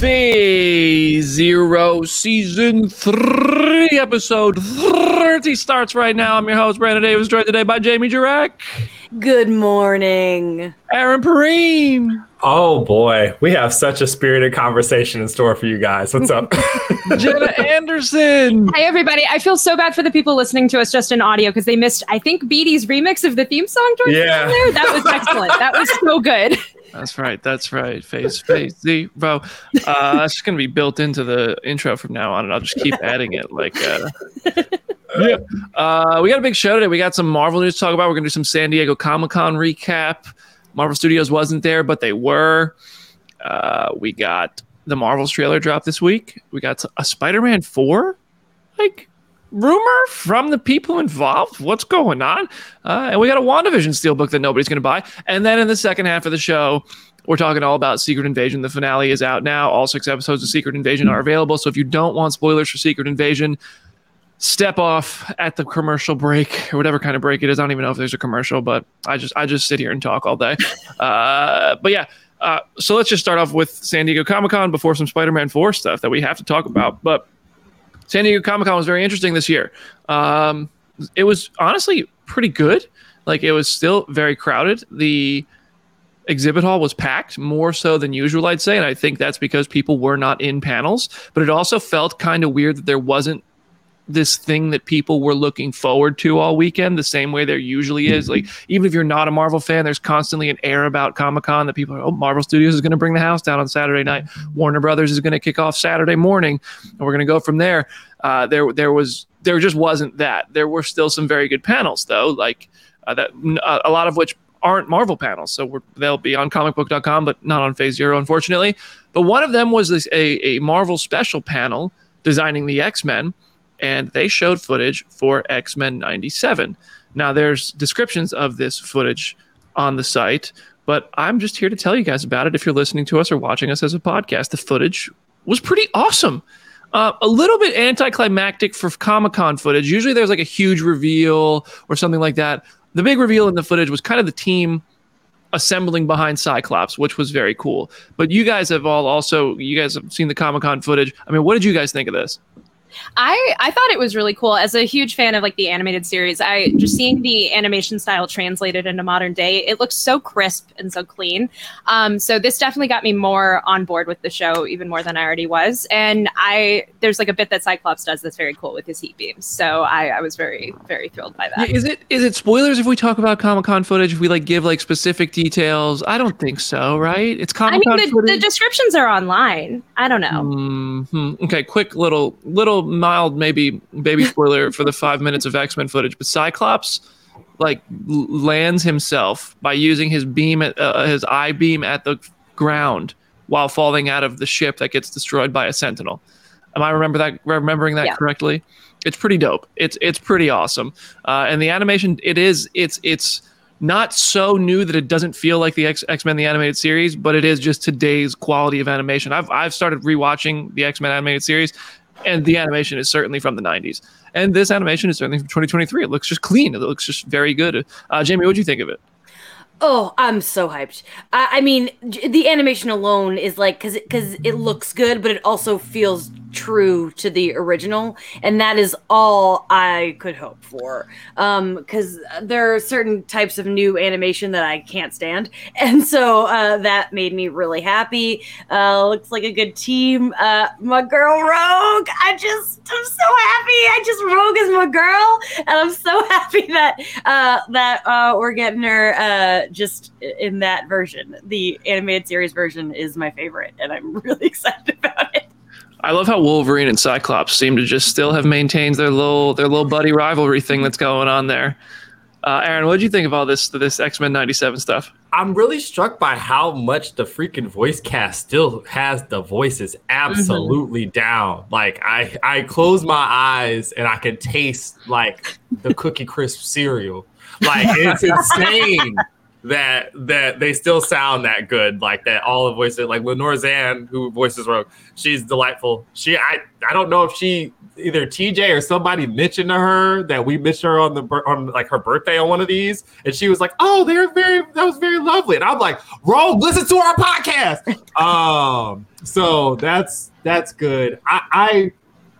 Phase Zero, Season 3, Episode 30 starts right now. I'm your host, Brandon Davis, joined today by Jamie Jirak. Good morning. Aaron Perine. Oh, boy. We have such a spirited conversation in store for you guys. What's up? Jenna Anderson. Hi, everybody. I feel so bad for the people listening to us just in audio because they missed, I think, BD's remix of the theme song. Yeah. There. That was excellent. That was so good. That's right. Phase Zero. It's just going to be built into the intro from now on, and I'll just keep adding it. We got a big show today. We got some Marvel news to talk about. We're going to do some San Diego Comic-Con recap. Marvel Studios wasn't there, but they were. We got the Marvels trailer drop this week. We got a Spider-Man 4, rumor from the people involved. What's going on? And we got a WandaVision steelbook that nobody's going to buy. And then in the second half of the show, we're talking all about Secret Invasion. The finale is out now. All 6 episodes of Secret Invasion are available. So if you don't want spoilers for Secret Invasion, step off at the commercial break or whatever kind of break it is. I don't even know if there's a commercial, but I just sit here and talk all day. So let's just start off with San Diego Comic-Con before some Spider-Man 4 stuff that we have to talk about. But San Diego Comic-Con was very interesting this year. It was honestly pretty good. It was still very crowded. The exhibit hall was packed, more so than usual, I'd say. And I think that's because people were not in panels. But it also felt kind of weird that there wasn't this thing that people were looking forward to all weekend, the same way there usually is. Even if you're not a Marvel fan, there's constantly an air about Comic-Con that people are, Marvel Studios is going to bring the house down on Saturday night. Warner Brothers is going to kick off Saturday morning, and we're going to go from there. There just wasn't that. There were still some very good panels, though, a lot of which aren't Marvel panels. So they'll be on comicbook.com, but not on Phase Zero, unfortunately. But one of them was a Marvel special panel designing the X-Men, and they showed footage for X-Men 97. Now, there's descriptions of this footage on the site, but I'm just here to tell you guys about it if you're listening to us or watching us as a podcast. The footage was pretty awesome. A little bit anticlimactic for Comic-Con footage. Usually there's a huge reveal or something like that. The big reveal in the footage was kind of the team assembling behind Cyclops, which was very cool. But you guys have seen the Comic-Con footage. I mean, what did you guys think of this? I thought it was really cool. As a huge fan of the animated series, I just seeing the animation style translated into modern day, it looks so crisp and so clean. So this definitely got me more on board with the show, even more than I already was. And there's a bit that Cyclops does that's very cool with his heat beams. So I was very, very thrilled by that. Is it spoilers if we talk about Comic-Con footage? If we give specific details? I don't think so, right? It's Comic-Con footage. The descriptions are online. I don't know. Mm-hmm. Okay, quick little mild maybe baby spoiler for the 5 minutes of X-Men footage, but Cyclops lands himself by using his beam his eye beam at the ground while falling out of the ship that gets destroyed by a Sentinel. Am I remembering that correctly? It's pretty dope. It's pretty awesome. And the animation, it's not so new that it doesn't feel like the X-Men the animated series, but it is just today's quality of animation. I've started rewatching the X-Men animated series, and the animation is certainly from the 90s. And this animation is certainly from 2023. It looks just clean. It looks just very good. Jamie, what'd you think of it? Oh, I'm so hyped. The animation alone is because it looks good, but it also feels true to the original. And that is all I could hope for. Because there are certain types of new animation that I can't stand. And so that made me really happy. Looks like a good team. My girl Rogue. I'm so happy. Rogue is my girl. And I'm so happy that we're getting her just in that version. The animated series version is my favorite, and I'm really excited about it. I love how Wolverine and Cyclops seem to just still have maintained their little buddy rivalry thing that's going on there. Aaron, what did you think of all this X-Men 97 stuff? I'm really struck by how much the freaking voice cast still has the voices absolutely down. Like, I close my eyes and I can taste, like, the Cookie Crisp cereal. Like, it's insane that they still sound that good. Like, that all the voices, like Lenore Zan, who voices Rogue, she's delightful. I don't know if she... either TJ or somebody mentioned to her that we missed her on like her birthday on one of these, and she was like, "Oh, that was very lovely." And I'm like, "Rogue, listen to our podcast." So that's good. I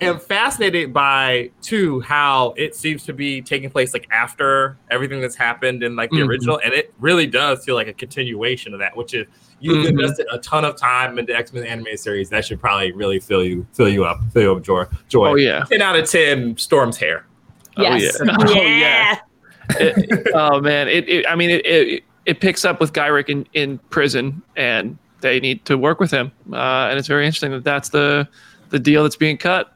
am fascinated by too how it seems to be taking place like after everything that's happened in like the original, and it really does feel like a continuation of that, which is you've invested a ton of time into X-Men anime series. That should probably really fill you up, joy. Oh yeah, 10 out of 10. Storm's hair. Yes. Oh yeah. Yeah. It picks up with Gyrick in prison, and they need to work with him. And it's very interesting that's the deal that's being cut.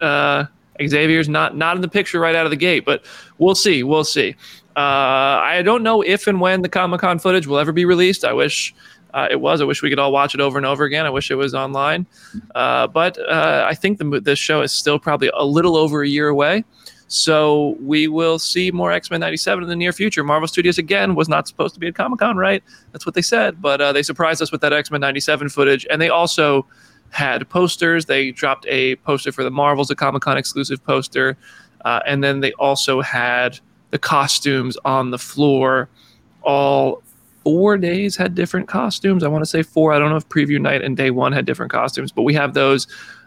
Xavier's not in the picture right out of the gate, but we'll see. I don't know if and when the Comic-Con footage will ever be released. I wish. It was. I wish we could all watch it over and over again. I wish it was online. But I think this show is still probably a little over a year away. So we will see more X-Men 97 in the near future. Marvel Studios, again, was not supposed to be at Comic-Con, right? That's what they said. But they surprised us with that X-Men 97 footage. And they also had posters. They dropped a poster for the Marvels, a Comic-Con exclusive poster. And then they also had the costumes on the floor. All 4 days had different costumes. I want to say four. I don't know if preview night and day one had different costumes, but we have those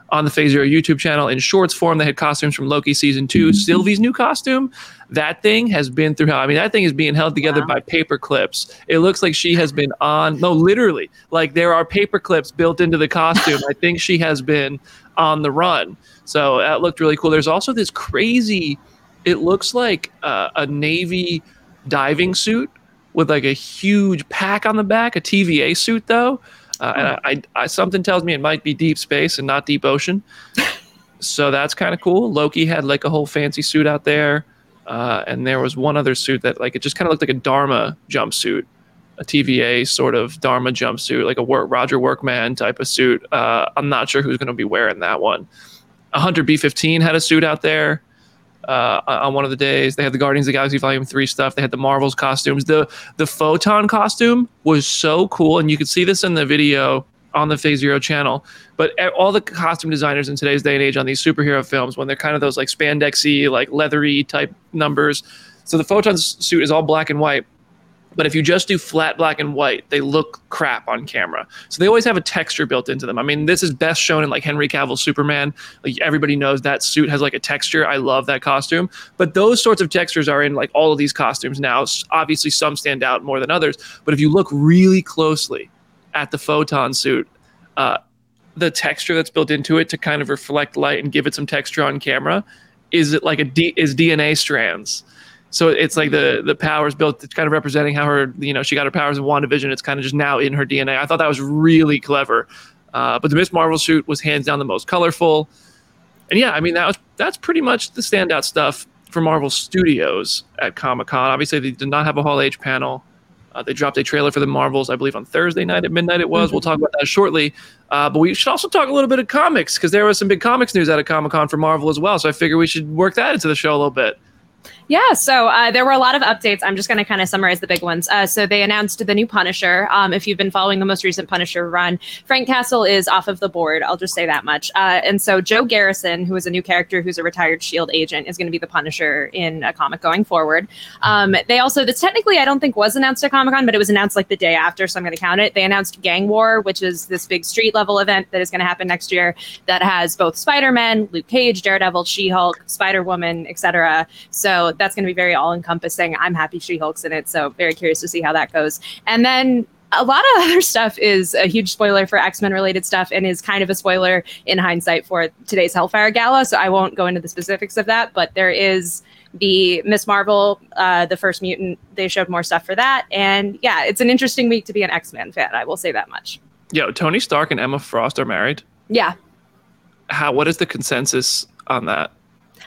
on the Phase Zero YouTube channel in shorts form. They had costumes from Loki season 2. Sylvie's new costume, that thing has been through hell. I mean, that thing is being held together by paper clips. It looks like she has been literally, like there are paper clips built into the costume. I think she has been on the run. So that looked really cool. There's also this crazy, it looks like a Navy diving suit with like a huge pack on the back, a TVA suit though. And I something tells me it might be deep space and not deep ocean. So that's kind of cool. Loki had like a whole fancy suit out there. And there was one other suit that like, it just kind of looked like a Dharma jumpsuit, a TVA sort of Dharma jumpsuit, like a Roger Workman type of suit. I'm not sure who's going to be wearing that one. Hunter B-15 had a suit out there. On one of the days. They had the Guardians of the Galaxy Volume 3 stuff. They had the Marvels costumes. The Photon costume was so cool, and you could see this in the video on the Phase Zero channel. But all the costume designers in today's day and age on these superhero films, when they're kind of those like spandexy, like leathery type numbers. So the Photon suit is all black and white. But if you just do flat black and white, they look crap on camera. So they always have a texture built into them. I mean, this is best shown in like Henry Cavill's Superman. Like everybody knows that suit has like a texture. I love that costume. But those sorts of textures are in like all of these costumes now. Obviously, some stand out more than others. But if you look really closely at the Photon suit, the texture that's built into it to kind of reflect light and give it some texture on camera is DNA strands. So it's like the powers built, it's kind of representing how her, you know, she got her powers in WandaVision. It's kind of just now in her DNA. I thought that was really clever. But the Ms. Marvel suit was hands down the most colorful. And yeah, I mean, that's pretty much the standout stuff for Marvel Studios at Comic-Con. Obviously, they did not have a Hall H panel. They dropped a trailer for the Marvels, I believe, on Thursday night at midnight it was. We'll talk about that shortly. But we should also talk a little bit of comics because there was some big comics news out of Comic-Con for Marvel as well. So I figure we should work that into the show a little bit. Yeah, so there were a lot of updates. I'm just going to kind of summarize the big ones. So they announced the new Punisher. If you've been following the most recent Punisher run, Frank Castle is off of the board. I'll just say that much. And so Joe Garrison, who is a new character who's a retired S.H.I.E.L.D. agent, is going to be the Punisher in a comic going forward. They also, this technically I don't think was announced at Comic-Con, but it was announced like the day after, so I'm going to count it. They announced Gang War, which is this big street-level event that is going to happen next year that has both Spider-Man, Luke Cage, Daredevil, She-Hulk, Spider-Woman, etc. So that's going to be very all-encompassing. I'm happy She-Hulk's in it, so very curious to see how that goes. And then a lot of other stuff is a huge spoiler for X-Men-related stuff and is kind of a spoiler in hindsight for today's Hellfire Gala, so I won't go into the specifics of that, but there is the Ms. Marvel, the First Mutant. They showed more stuff for that, and yeah, it's an interesting week to be an X-Men fan. I will say that much. Yo, Tony Stark and Emma Frost are married? Yeah. What is the consensus on that?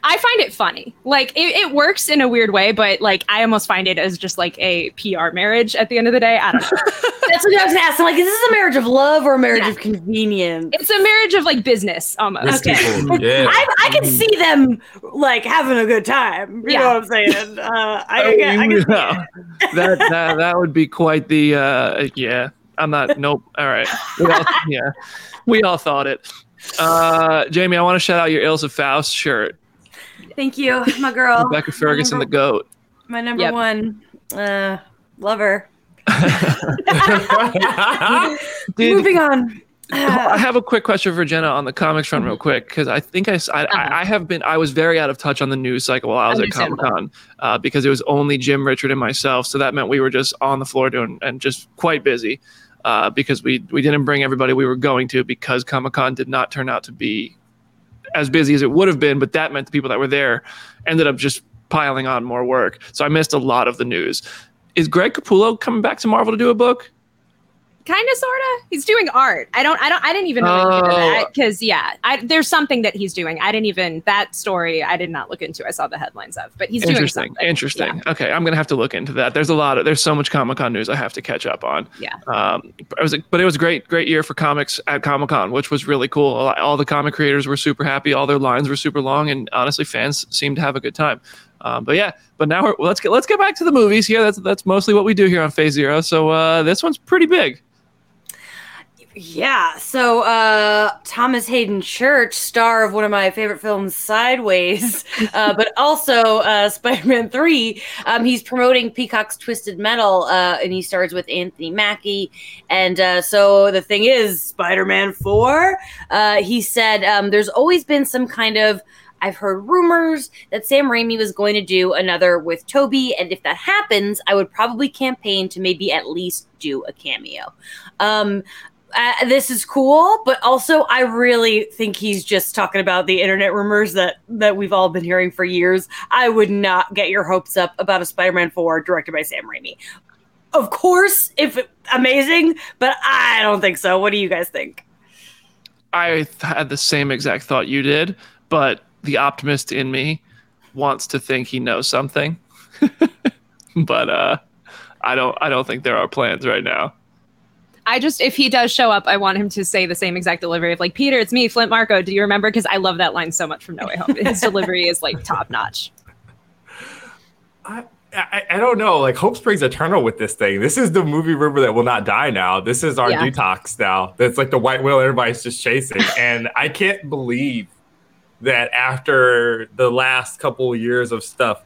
I find it funny. Like, it works in a weird way, but, like, I almost find it as just, like, a PR marriage at the end of the day. I don't know. That's what I was asking. Like, is this a marriage of love or a marriage of convenience? It's a marriage of, like, business, almost. Okay. Yeah. I can see them, like, having a good time. You know what I'm saying? I can see it. That would be quite the, I'm not, nope. All right. We all thought it. Jamie, I want to shout out your Ilsa Faust shirt. Thank you, my girl. Rebecca Ferguson, the GOAT. My number one lover. Moving on. I have a quick question for Jenna on the comics front real quick, because I think I was very out of touch on the news cycle while I was at Comic-Con because it was only Jim, Richard, and myself. So that meant we were just on the floor doing and just quite busy. Because we didn't bring everybody we were going to because Comic-Con did not turn out to be as busy as it would have been. But that meant the people that were there ended up just piling on more work. So I missed a lot of the news. Is Greg Capullo coming back to Marvel to do a book? Kind of, sort of. He's doing art. I didn't even really look into that because, there's something that he's doing. That story I did not look into. I saw the headlines of, but he's doing something. Interesting. Yeah. Okay, I'm going to have to look into that. There's so much Comic-Con news I have to catch up on. Yeah. But it was a great year for comics at Comic-Con, which was really cool. All the comic creators were super happy. All their lines were super long, and honestly, fans seemed to have a good time. But now let's get back to the movies here. That's mostly what we do here on Phase Zero. So this one's pretty big. Yeah, so Thomas Hayden Church, star of one of my favorite films, Sideways, but also Spider-Man 3, he's promoting Peacock's Twisted Metal, and he stars with Anthony Mackie. And so the thing is, Spider-Man 4, he said there's always been some kind of, I've heard rumors that Sam Raimi was going to do another with Tobey, and if that happens, I would probably campaign to maybe at least do a cameo. This is cool, but also I really think he's just talking about the internet rumors that we've all been hearing for years. I would not get your hopes up about a Spider-Man 4 directed by Sam Raimi. Of course, amazing, but I don't think so. What do you guys think? I had the same exact thought you did, but the optimist in me wants to think he knows something. But I don't think there are plans right now. If he does show up, I want him to say the same exact delivery of like, Peter, it's me, Flint Marco. Do you remember? Because I love that line so much from No Way Home. His delivery is like top notch. I don't know. Like, hope springs eternal with this thing. This is the movie river that will not die now. This is our detox now. That's like the white whale everybody's just chasing. And I can't believe that after the last couple of years of stuff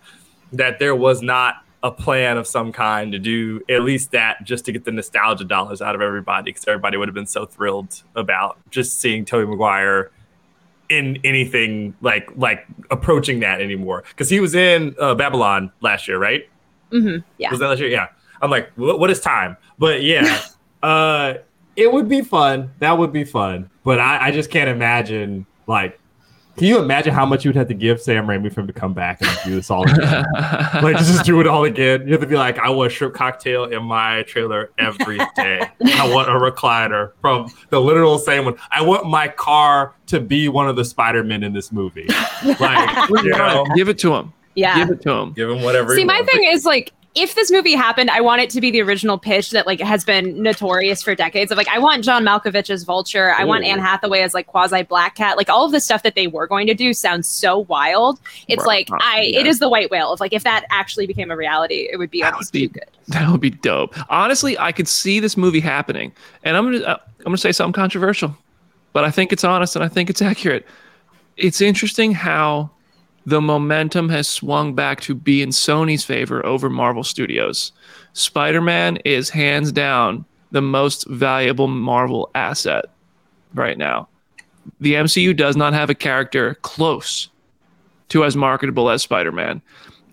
that there was not a plan of some kind to do at least that, just to get the nostalgia dollars out of everybody, because everybody would have been so thrilled about just seeing Tobey Maguire in anything like approaching that anymore. Because he was in Babylon last year, right? Mm-hmm. Yeah. Was that last year? Yeah. I'm like, what is time? But yeah, it would be fun. That would be fun. But I just can't imagine like. Can you imagine how much you would have to give Sam Raimi for him to come back and do this all again? Like, just do it all again. You have to be like, I want a shrimp cocktail in my trailer every day. I want a recliner from the literal same one. I want my car to be one of the Spider-Men in this movie. Like, you know, give it to him. Yeah. Give it to him. Give him whatever. See, my thing is like, if this movie happened, I want it to be the original pitch that like has been notorious for decades of like, I want John Malkovich as Vulture. I want Anne Hathaway as like quasi Black Cat. Like all of the stuff that they were going to do sounds so wild. It's it is the white whale of like, if that actually became a reality, it would be almost too good. That would be dope. Honestly, I could see this movie happening, and I'm gonna say something controversial, but I think it's honest and I think it's accurate. It's interesting how the momentum has swung back to be in Sony's favor over Marvel Studios. Spider-Man is hands down the most valuable Marvel asset right now. The MCU does not have a character close to as marketable as Spider-Man.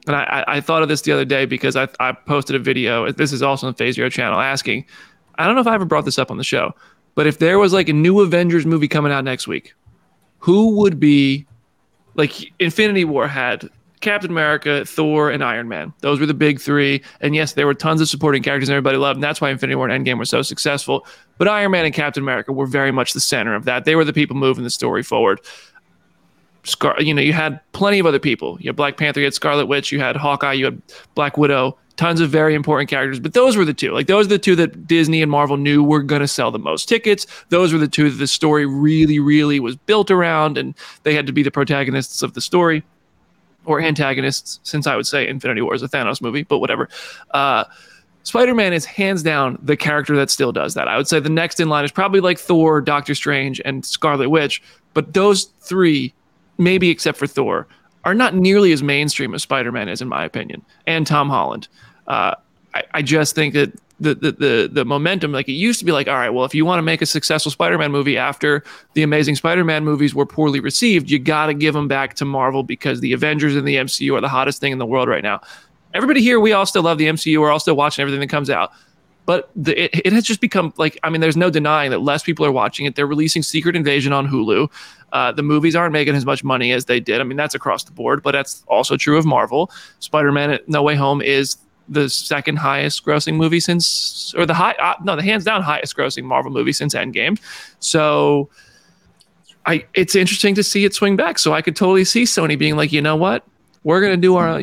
And I thought of this the other day because I posted a video, this is also on the Phase Zero channel, asking, I don't know if I ever brought this up on the show, but if there was like a new Avengers movie coming out next week, who would be... Like, Infinity War had Captain America, Thor, and Iron Man. Those were the big three. And yes, there were tons of supporting characters and everybody loved them. That's why Infinity War and Endgame were so successful. But Iron Man and Captain America were very much the center of that. They were the people moving the story forward. you had plenty of other people. You had Black Panther, you had Scarlet Witch, you had Hawkeye, you had Black Widow, tons of very important characters. But those were the two. Like, those are the two that Disney and Marvel knew were going to sell the most tickets. Those were the two that the story really, really was built around, and they had to be the protagonists of the story. Or antagonists, since I would say Infinity War is a Thanos movie, but whatever. Spider-Man is hands down the character that still does that. I would say the next in line is probably like Thor, Doctor Strange, and Scarlet Witch, but those three, maybe except for Thor, are not nearly as mainstream as Spider-Man is, in my opinion, and Tom Holland. I just think that the momentum, like, it used to be like, all right, well, if you want to make a successful Spider-Man movie after the Amazing Spider-Man movies were poorly received, you got to give them back to Marvel because the Avengers and the MCU are the hottest thing in the world right now. Everybody here, we all still love the MCU. We're all still watching everything that comes out. But it has just become like, I mean, there's no denying that less people are watching it. They're releasing Secret Invasion on Hulu. The movies aren't making as much money as they did. I mean, that's across the board, but that's also true of Marvel. Spider-Man at No Way Home is the second highest grossing movie since, or the hands down highest grossing Marvel movie since Endgame. So it's interesting to see it swing back. So I could totally see Sony being like, you know what? We're going to do our,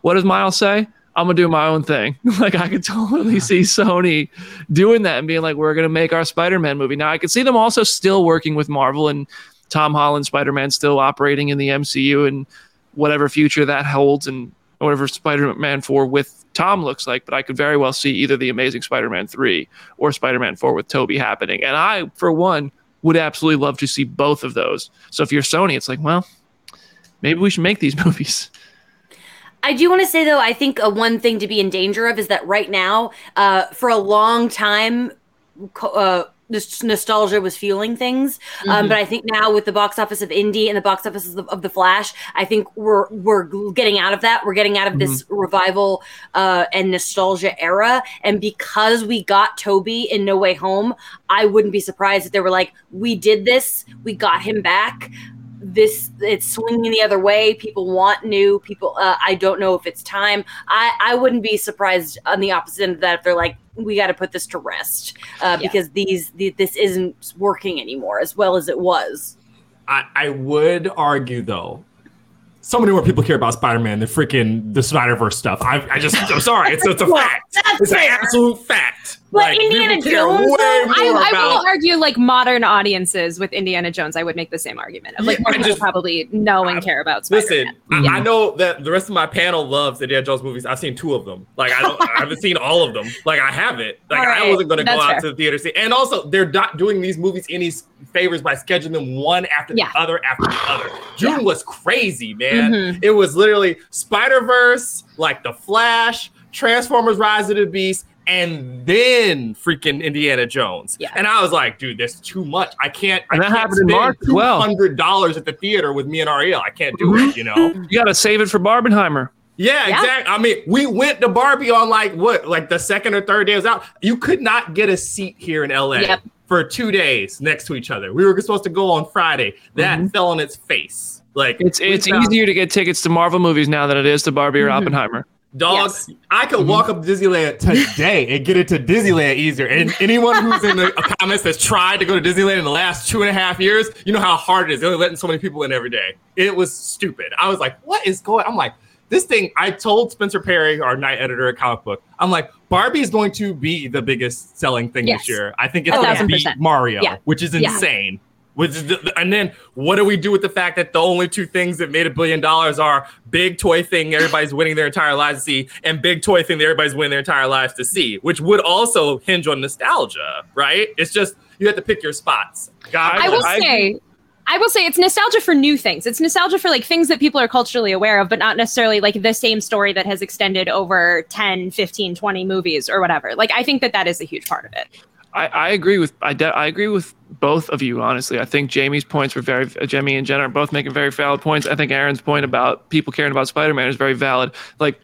what does Miles say? I'm going to do my own thing. Like, I could totally see Sony doing that and being like, we're going to make our Spider-Man movie. Now, I could see them also still working with Marvel and Tom Holland Spider-Man still operating in the MCU and whatever future that holds and whatever Spider-Man 4 with Tom looks like, but I could very well see either the Amazing Spider-Man 3 or Spider-Man 4 with Tobey happening. And I, for one, would absolutely love to see both of those. So if you're Sony, it's like, well, maybe we should make these movies. I do want to say, though, I think one thing to be in danger of is that right now, for a long time, this nostalgia was fueling things. But I think now with the box office of indie and the box office of the Flash, I think we're getting out of that. We're getting out of this revival and nostalgia era. And because we got Tobey in No Way Home, I wouldn't be surprised if they were like, we did this, we got him back. It's swinging the other way. People want new people. I don't know if it's time. I wouldn't be surprised on the opposite end of that if they're like, we got to put this to rest because this isn't working anymore as well as it was. I would argue, though, so many more people care about Spider-Man than freaking the Snyderverse stuff. I'm sorry. It's a fact. It's an absolute fact. But like, Indiana Jones, I will argue, like, modern audiences with Indiana Jones, I would make the same argument. Of, like, more people probably know and care about Spider-Man. Listen, I know that the rest of my panel loves the Indiana Jones movies. I've seen two of them. Like, I haven't seen all of them. Like, I haven't. Like, right. I wasn't going to go out to the theater. And also, they're not doing these movies any favors by scheduling them one after the other after the other. June was crazy, man. It was literally Spider-Verse, like The Flash, Transformers Rise of the Beast, and then freaking Indiana Jones. Yeah. And I was like, dude, that's too much. I can't spend $200 at the theater with me and Ariel. I can't do it, you know? You got to save it for Barbenheimer. Yeah, exactly. I mean, we went to Barbie on like the second or third day it was out. You could not get a seat here in LA for 2 days next to each other. We were supposed to go on Friday. That fell on its face. Like, it's easier to get tickets to Marvel movies now than it is to Barbie or Oppenheimer. Dogs, I could walk up Disneyland today and get into Disneyland easier. And anyone who's in the comments that's tried to go to Disneyland in the last 2.5 years, you know how hard it is. They're only letting so many people in every day. It was stupid. I was like, what is going on? I'm like, this thing, I told Spencer Perry, our night editor at Comic Book, I'm like, Barbie is going to be the biggest selling thing this year. I think it's going to beat Mario, which is insane. Yeah. And then what do we do with the fact that the only two things that made $1 billion are big toy thing everybody's winning their entire lives to see and big toy thing that everybody's winning their entire lives to see, which would also hinge on nostalgia, right? It's just you have to pick your spots. God, I will say it's nostalgia for new things. It's nostalgia for like things that people are culturally aware of, but not necessarily like the same story that has extended over 10, 15, 20 movies or whatever. Like, I think that is a huge part of it. I agree with both of you, honestly. I think Jamie and Jenna are both making very valid points. I think Aaron's point about people caring about Spider-Man is very valid. Like,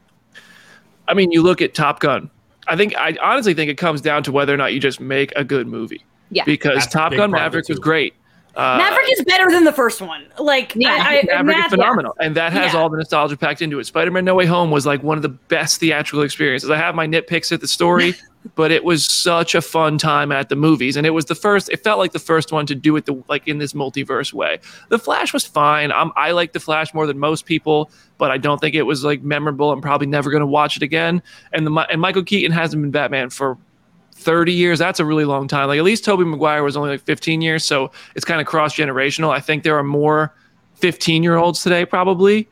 I mean, you look at Top Gun. I honestly think it comes down to whether or not you just make a good movie. Yeah. Because that's Top Gun Maverick was great. Maverick is better than the first one. Like, Maverick is phenomenal, and that has all the nostalgia packed into it. Spider-Man No Way Home was like one of the best theatrical experiences. I have my nitpicks at the story. But it was such a fun time at the movies, and it was the first. It felt like the first one to do it in this multiverse way. The Flash was fine. I like the Flash more than most people, but I don't think it was like memorable. I'm probably never going to watch it again. And Michael Keaton hasn't been Batman for 30 years. That's a really long time. Like at least Tobey Maguire was only like 15 years, so it's kind of cross generational. I think there are more 15-year-olds today probably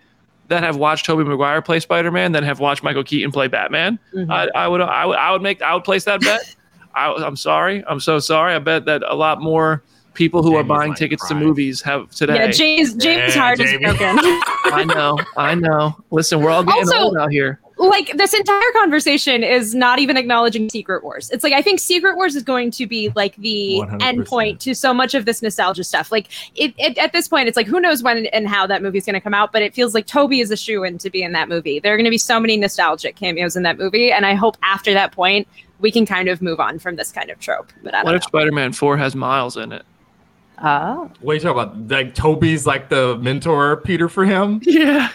that have watched Tobey Maguire play Spider-Man than have watched Michael Keaton play Batman. Mm-hmm. I would place that bet. I'm sorry. I'm so sorry. I bet that a lot more people who Jamie's are buying like tickets to movies have today. Yeah, James' heart is broken. I know. Listen, we're all getting old out here. Like this entire conversation is not even acknowledging Secret Wars. It's like I think Secret Wars is going to be like the 100%. End point to so much of this nostalgia stuff. Like it at this point, it's like who knows when and how that movie is going to come out, but it feels like Toby is a shoo-in to be in that movie. There are going to be so many nostalgic cameos in that movie, and I hope after that point we can kind of move on from this kind of trope. But I don't know. If Spider-Man 4 has Miles in it? What are you talking about? Like Toby's like the mentor Peter for him? Yeah.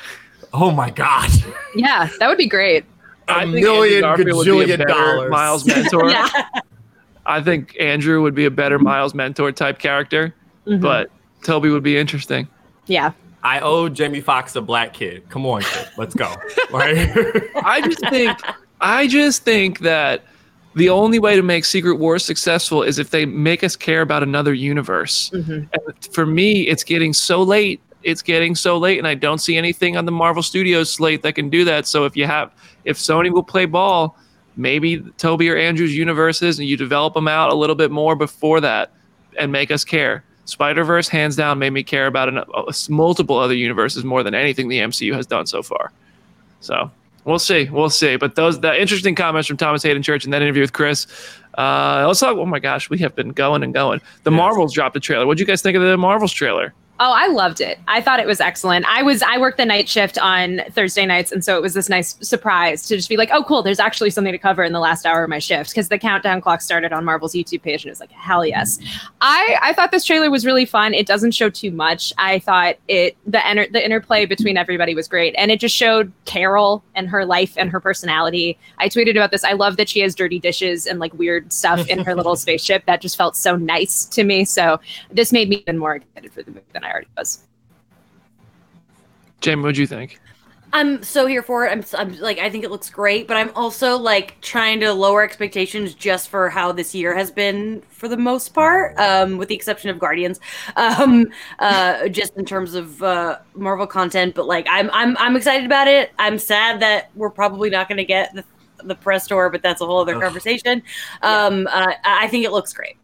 Oh my God! Yeah, that would be great. $1 million gajillion Miles mentor. Yeah. I think Andrew would be a better Miles mentor type character, mm-hmm. but Toby would be interesting. Yeah, I owe Jamie Foxx a black kid. Come on, kid. Let's go. Right? I just think that the only way to make Secret Wars successful is if they make us care about another universe. Mm-hmm. And for me, it's getting so late. And I don't see anything on the Marvel Studios slate that can do that. So if Sony will play ball, maybe Toby or Andrew's universes, and you develop them out a little bit more before that and make us care. Spider-Verse, hands down, made me care about multiple other universes more than anything the MCU has done so far. So we'll see. But the interesting comments from Thomas Hayden Church in that interview with Chris. Let's talk. Oh my gosh, we have been going and going. The Marvels dropped a trailer. What'd you guys think of the Marvels trailer? Oh, I loved it. I thought it was excellent. I worked the night shift on Thursday nights, and so it was this nice surprise to just be like, oh, cool, there's actually something to cover in the last hour of my shift, because the countdown clock started on Marvel's YouTube page, and it was like, hell yes. I thought this trailer was really fun. It doesn't show too much. I thought the interplay between everybody was great, and it just showed Carol and her life and her personality. I tweeted about this. I love that she has dirty dishes and like weird stuff in her little spaceship. That just felt so nice to me, so this made me even more excited for the movie than I already was. Jamie, what'd you think? I'm so here for it. I'm like, I think it looks great, but I'm also like trying to lower expectations just for how this year has been for the most part, with the exception of Guardians, just in terms of Marvel content. But like, I'm excited about it. I'm sad that we're probably not going to get the press tour, but that's a whole other conversation. Yeah. I think it looks great.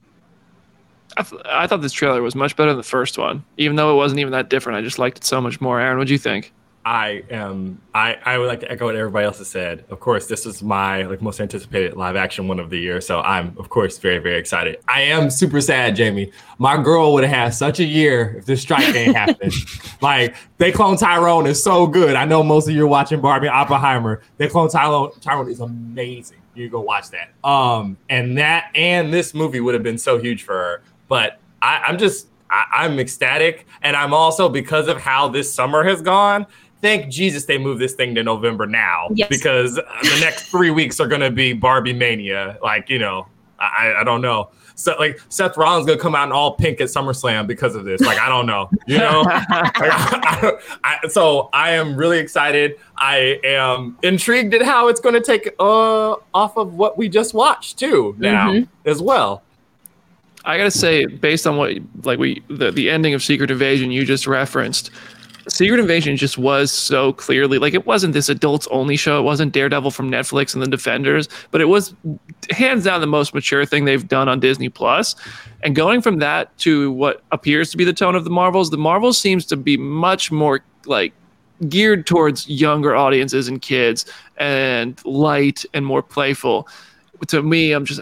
I thought this trailer was much better than the first one, even though it wasn't even that different. I just liked it so much more. Aaron, what'd you think? I would like to echo what everybody else has said. Of course, this is my like most anticipated live action one of the year, so I'm of course very, very excited. I am super sad, Jamie. My girl would have had such a year if this strike didn't happen. Like they clone Tyrone is so good. I know most of you are watching Barbie and Oppenheimer. They clone Tyrone is amazing. You go watch that. And this movie would have been so huge for her. But I'm ecstatic. And I'm also, because of how this summer has gone, thank Jesus they moved this thing to November now. Yes. Because the next 3 weeks are going to be Barbie mania. Like, you know, I don't know. So, like, Seth Rollins going to come out in all pink at SummerSlam because of this. Like, I don't know. You know? Like, so I am really excited. I am intrigued at how it's going to take off of what we just watched, too, now as well. I gotta say, based on what the ending of Secret Invasion you just referenced, Secret Invasion just was so clearly like it wasn't this adults only show. It wasn't Daredevil from Netflix and the Defenders, but it was hands down the most mature thing they've done on Disney Plus. And going from that to what appears to be the tone of the Marvels seems to be much more like geared towards younger audiences and kids and light and more playful. To me, I'm just.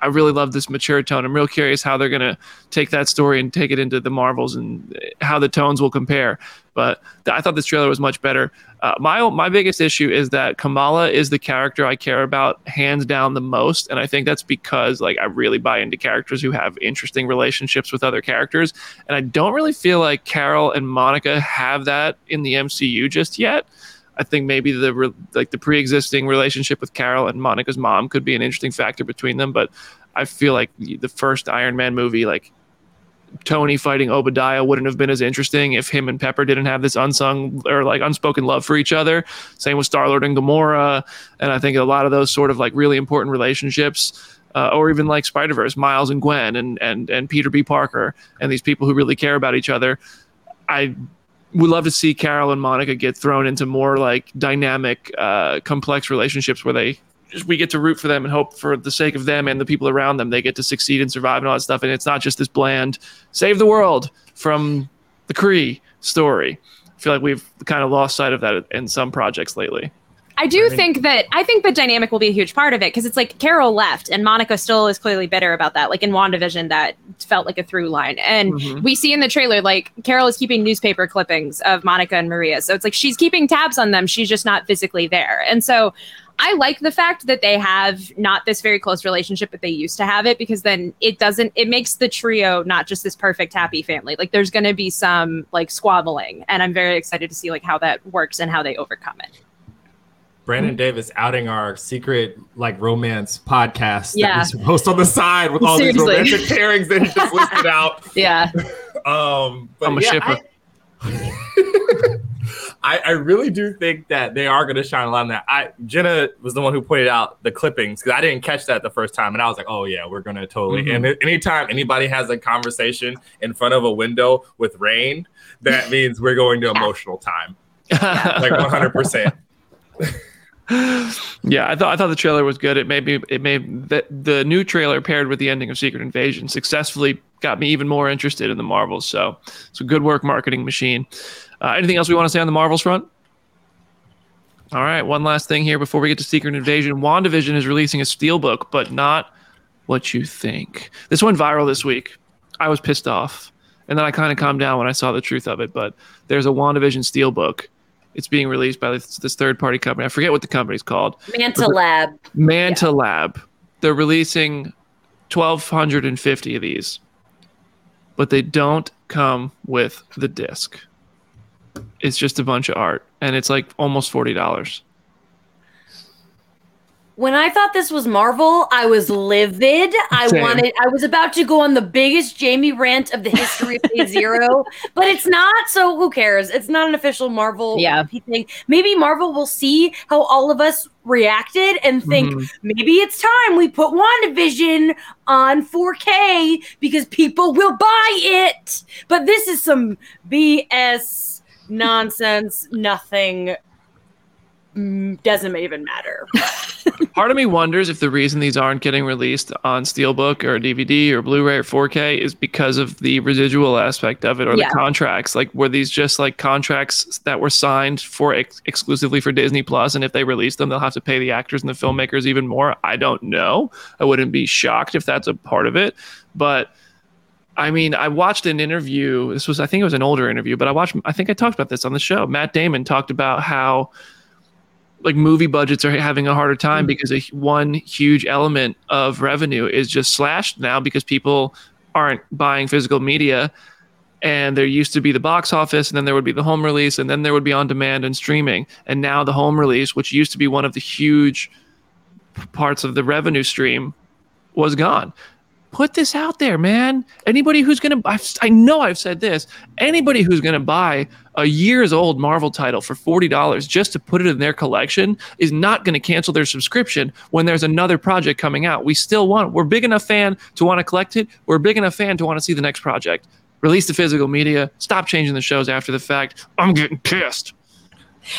I really love this mature tone. I'm real curious how they're going to take that story and take it into the Marvels and how the tones will compare. But I thought this trailer was much better. My biggest issue is that Kamala is the character I care about hands down the most. And I think that's because like I really buy into characters who have interesting relationships with other characters. And I don't really feel like Carol and Monica have that in the MCU just yet. I think maybe the pre-existing relationship with Carol and Monica's mom could be an interesting factor between them. But I feel like the first Iron Man movie, like Tony fighting Obadiah, wouldn't have been as interesting if him and Pepper didn't have this unsung or like unspoken love for each other. Same with Star-Lord and Gamora. And I think a lot of those sort of like really important relationships, or even like Spider-Verse, Miles and Gwen and Peter B. Parker and these people who really care about each other. I would love to see Carol and Monica get thrown into more like dynamic, complex relationships where we get to root for them and hope for the sake of them and the people around them, they get to succeed and survive and all that stuff. And it's not just this bland save the world from the Kree story. I feel like we've kind of lost sight of that in some projects lately. I think the dynamic will be a huge part of it, because it's like Carol left and Monica still is clearly bitter about that. Like in WandaVision, that felt like a through line. And we see in the trailer, like Carol is keeping newspaper clippings of Monica and Maria. So it's like she's keeping tabs on them. She's just not physically there. And so I like the fact that they have not this very close relationship, but they used to have it, because then it makes the trio not just this perfect happy family. Like there's going to be some like squabbling, and I'm very excited to see like how that works and how they overcome it. Brandon Davis outing our secret like romance podcast that we host on the side with all these romantic pairings that he just listed out. Yeah. I'm a shipper. I really do think that they are going to shine a lot on that. Jenna was the one who pointed out the clippings, because I didn't catch that the first time. And I was like, oh, yeah, we're going to totally. Mm-hmm. And anytime anybody has a conversation in front of a window with rain, that means we're going to emotional time. Like 100%. Yeah, I thought the trailer was good. The new trailer paired with the ending of Secret Invasion successfully got me even more interested in the Marvels. So it's a good work, marketing machine. Anything else we want to say on the Marvels front? All right, one last thing here before we get to Secret Invasion. WandaVision is releasing a steelbook, but not what you think. This went viral this week. I was pissed off, and then I kind of calmed down when I saw the truth of it. But there's a WandaVision steelbook. It's being released by this third-party company. I forget what the company's called. Manta Lab. They're releasing 1,250 of these, but they don't come with the disc. It's just a bunch of art, and it's like almost $40. When I thought this was Marvel, I was livid. I was about to go on the biggest Jamie rant of the history of Phase Zero, but it's not, so who cares? It's not an official Marvel thing. Maybe Marvel will see how all of us reacted and think maybe it's time we put WandaVision on 4K because people will buy it. But this is some BS nonsense, nothing. Doesn't even matter. Part of me wonders if the reason these aren't getting released on Steelbook or DVD or Blu-ray or 4K is because of the residual aspect of it, or the contracts. Like, were these just like contracts that were signed for exclusively for Disney Plus, and if they release them, they'll have to pay the actors and the filmmakers even more? I don't know. I wouldn't be shocked if that's a part of it, but I mean, I watched an interview. I think it was an older interview, but I think I talked about this on the show. Matt Damon talked about how like movie budgets are having a harder time because one huge element of revenue is just slashed now because people aren't buying physical media, and there used to be the box office, and then there would be the home release, and then there would be on demand and streaming. And now the home release, which used to be one of the huge parts of the revenue stream, was gone. Put this out there, man. Anybody who's going to, I know I've said this, anybody who's going to buy a years old Marvel title for $40 just to put it in their collection is not going to cancel their subscription when there's another project coming out. We're big enough fan to want to collect it. We're big enough fan to want to see the next project. Release the physical media. Stop changing the shows after the fact. I'm getting pissed.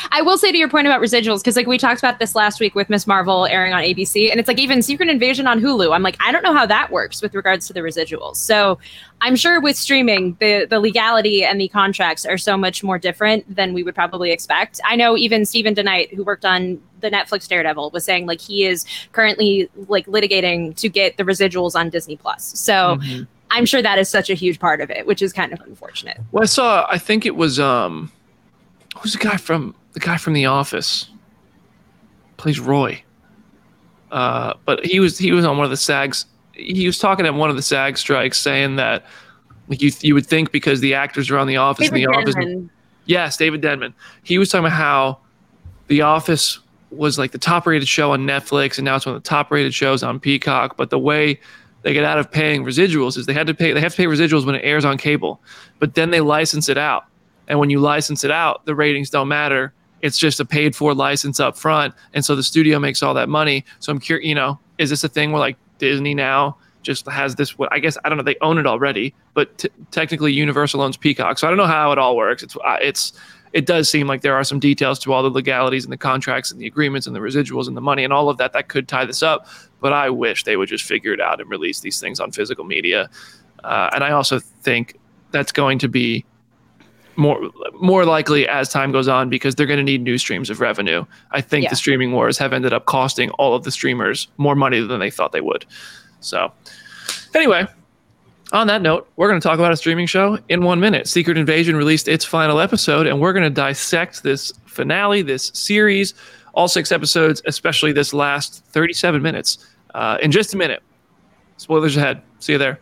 I will say to your point about residuals, because like we talked about this last week with Ms. Marvel airing on ABC, and it's like even Secret Invasion on Hulu, I'm like, I don't know how that works with regards to the residuals. So I'm sure with streaming, the legality and the contracts are so much more different than we would probably expect. I know even Stephen DeKnight, who worked on the Netflix Daredevil, was saying like he is currently like litigating to get the residuals on Disney Plus. So I'm sure that is such a huge part of it, which is kind of unfortunate. Well, I think it was who's the guy from The Office? Plays Roy. But he was on one of the SAGs. He was talking at one of the SAG strikes, saying that like you would think because the actors are on The Office. David Denman. Yes, David Denman. He was talking about how The Office was like the top rated show on Netflix, and now it's one of the top rated shows on Peacock. But the way they get out of paying residuals is they have to pay residuals when it airs on cable, but then they license it out. And when you license it out, the ratings don't matter. It's just a paid for license up front. And so the studio makes all that money. So I'm curious, is this a thing where like Disney now just has this, I guess, I don't know, they own it already, but technically Universal owns Peacock. So I don't know how it all works. It does seem like there are some details to all the legalities and the contracts and the agreements and the residuals and the money and all of that that could tie this up. But I wish they would just figure it out and release these things on physical media. And I also think that's going to be more likely as time goes on, because they're going to need new streams of revenue. I think the streaming wars have ended up costing all of the streamers more money than they thought they would. So anyway, on that note, we're going to talk about a streaming show in 1 minute. Secret Invasion released its final episode, and we're going to dissect this finale, this series, all 6 episodes, especially this last 37 minutes, in just a minute. Spoilers ahead. See you there.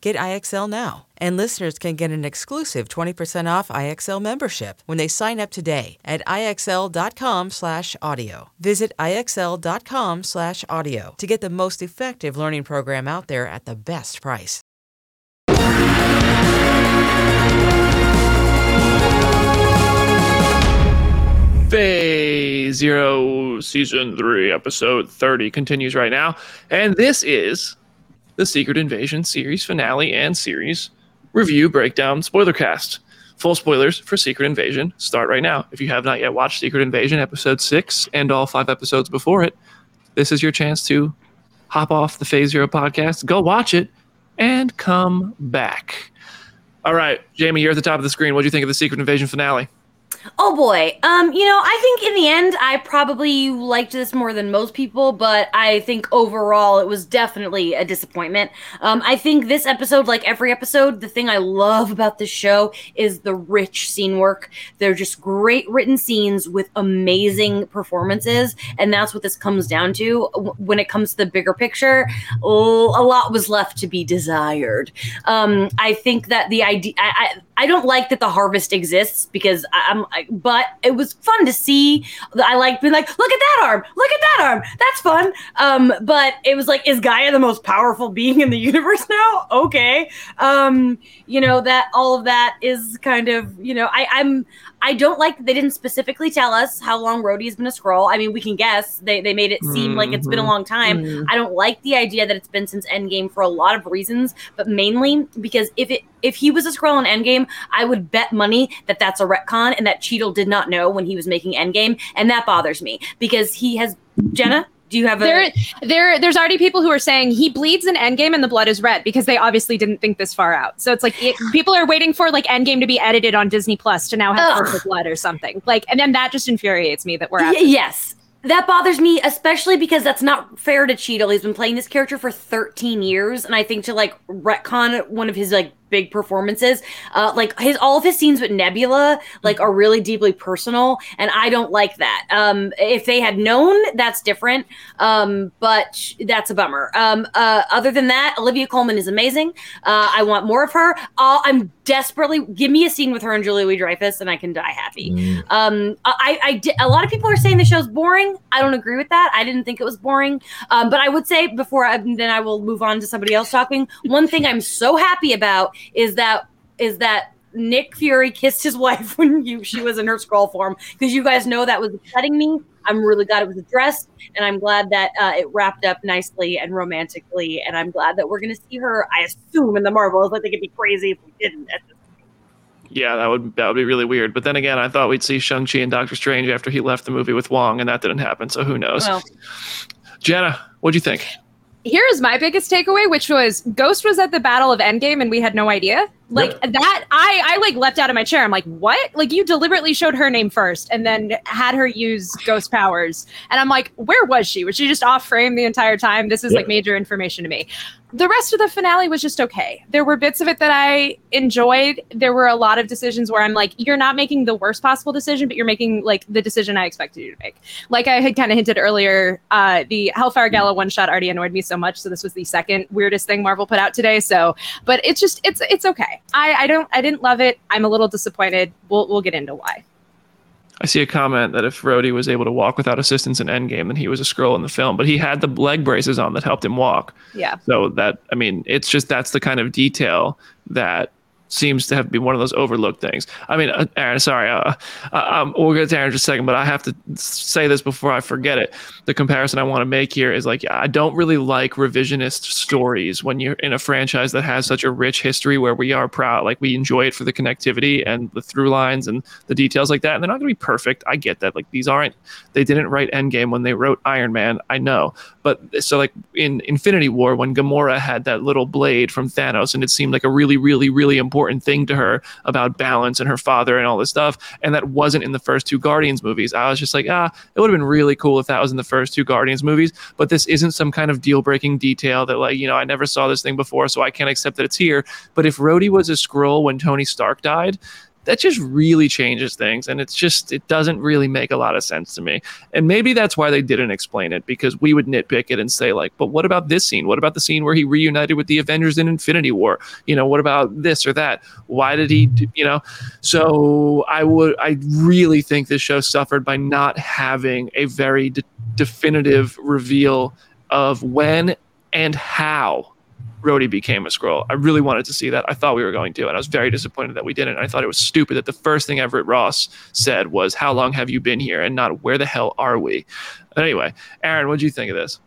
Get IXL now, and listeners can get an exclusive 20% off IXL membership when they sign up today at IXL.com/audio. Visit IXL.com/audio to get the most effective learning program out there at the best price. Phase Zero, Season 3, Episode 30 continues right now, and this is the Secret Invasion series finale and series review breakdown spoiler cast. Full spoilers for Secret Invasion start right now. If you have not yet watched Secret Invasion episode 6 and all 5 episodes before it, this is your chance to hop off the Phase Zero podcast, go watch it, and come back. All right, Jamie, you're at the top of the screen. What do you think of the Secret Invasion finale? Oh boy. I think in the end, I probably liked this more than most people, but I think overall it was definitely a disappointment. I think this episode, like every episode, the thing I love about this show is the rich scene work. They're just great written scenes with amazing performances, and that's what this comes down to. When it comes to the bigger picture, a lot was left to be desired. I think that the idea... I don't like that the harvest exists, because but it was fun to see. I like being like, look at that arm. Look at that arm. That's fun. But it was like, is Gaia the most powerful being in the universe now? Okay. That all of that is kind of, I don't like that they didn't specifically tell us how long Rhodey's been a Skrull. I mean, we can guess. They made it seem like it's been a long time. I don't like the idea that it's been since Endgame for a lot of reasons, but mainly because if he was a Skrull in Endgame, I would bet money that that's a retcon and that Cheadle did not know when he was making Endgame, and that bothers me because he has... Jenna? Do you have a... There's already people who are saying he bleeds in Endgame and the blood is red because they obviously didn't think this far out. So it's like people are waiting for like Endgame to be edited on Disney Plus to now have purple blood or something. Like, and then that just infuriates me that we're at. Yes. That bothers me, especially because that's not fair to Cheadle. He's been playing this character for 13 years, and I think to like retcon one of his like big performances, all of his scenes with Nebula like are really deeply personal, and I don't like that. If they had known, that's different, but that's a bummer. Other than that, Olivia Colman is amazing. I want more of her. I'm desperately... give me a scene with her and Julia Louis-Dreyfus and I can die happy. A lot of people are saying the show's boring. I don't agree with that. I didn't think it was boring, but I would say then I will move on to somebody else talking. One thing I'm so happy about is that Nick Fury kissed his wife when she was in her Skrull form, because you guys know that was upsetting me I'm really glad it was addressed, and I'm glad that it wrapped up nicely and romantically, and I'm glad that we're going to see her, I assume, in the Marvels. I think it'd be crazy if we didn't at this point. Yeah, that would be really weird. But then again, I thought we'd see Shang-Chi and Doctor Strange after he left the movie with Wong, and that didn't happen, so who knows? Well, Jenna, what'd you think? Here's my biggest takeaway, which was Ghost was at the Battle of Endgame and we had no idea. That, I like leapt out of my chair. I'm like, what? Like, you deliberately showed her name first and then had her use ghost powers. And I'm like, where was she? Was she just off frame the entire time? This is like major information to me. The rest of the finale was just okay. There were bits of it that I enjoyed. There were a lot of decisions where I'm like, you're not making the worst possible decision, but you're making like the decision I expected you to make. Like I had kind of hinted earlier, the Hellfire Gala one shot already annoyed me so much. So this was the second weirdest thing Marvel put out today. So, but it's just, it's okay. I didn't love it. I'm a little disappointed. We'll get into why. I see a comment that if Rhodey was able to walk without assistance in Endgame, then he was a Skrull in the film. But he had the leg braces on that helped him walk. Yeah. So that, I mean, it's just that's the kind of detail that seems to have been one of those overlooked things. I mean, Aaron, sorry. We'll get to Aaron in just a second, but I have to say this before I forget it. The comparison I want to make here is like, I don't really like revisionist stories when you're in a franchise that has such a rich history where we are proud, like we enjoy it for the connectivity and the through lines and the details like that. And they're not going to be perfect. I get that. Like they didn't write Endgame when they wrote Iron Man. I know. But so like in Infinity War, when Gamora had that little blade from Thanos and it seemed like a really, really, really important thing to her about balance and her father and all this stuff, and that wasn't in the first two Guardians movies. I was just like, it would have been really cool if that was in the first two Guardians movies, but this isn't some kind of deal-breaking detail that like, you know, I never saw this thing before, so I can't accept that it's here. But if Rhodey was a Skrull when Tony Stark died, that just really changes things, and it's just, it doesn't really make a lot of sense to me. And maybe that's why they didn't explain it, because we would nitpick it and say like, but what about this scene? What about the scene where he reunited with the Avengers in Infinity War? You know, what about this or that? Why did he, you know? So I really think this show suffered by not having a very definitive reveal of when and how Rhodey became a Skrull. I really wanted to see that. I thought we were going to, and I was very disappointed that we didn't. I thought it was stupid that the first thing Everett Ross said was, "How long have you been here?" and not, "Where the hell are we?" But anyway, Aaron, what did you think of this?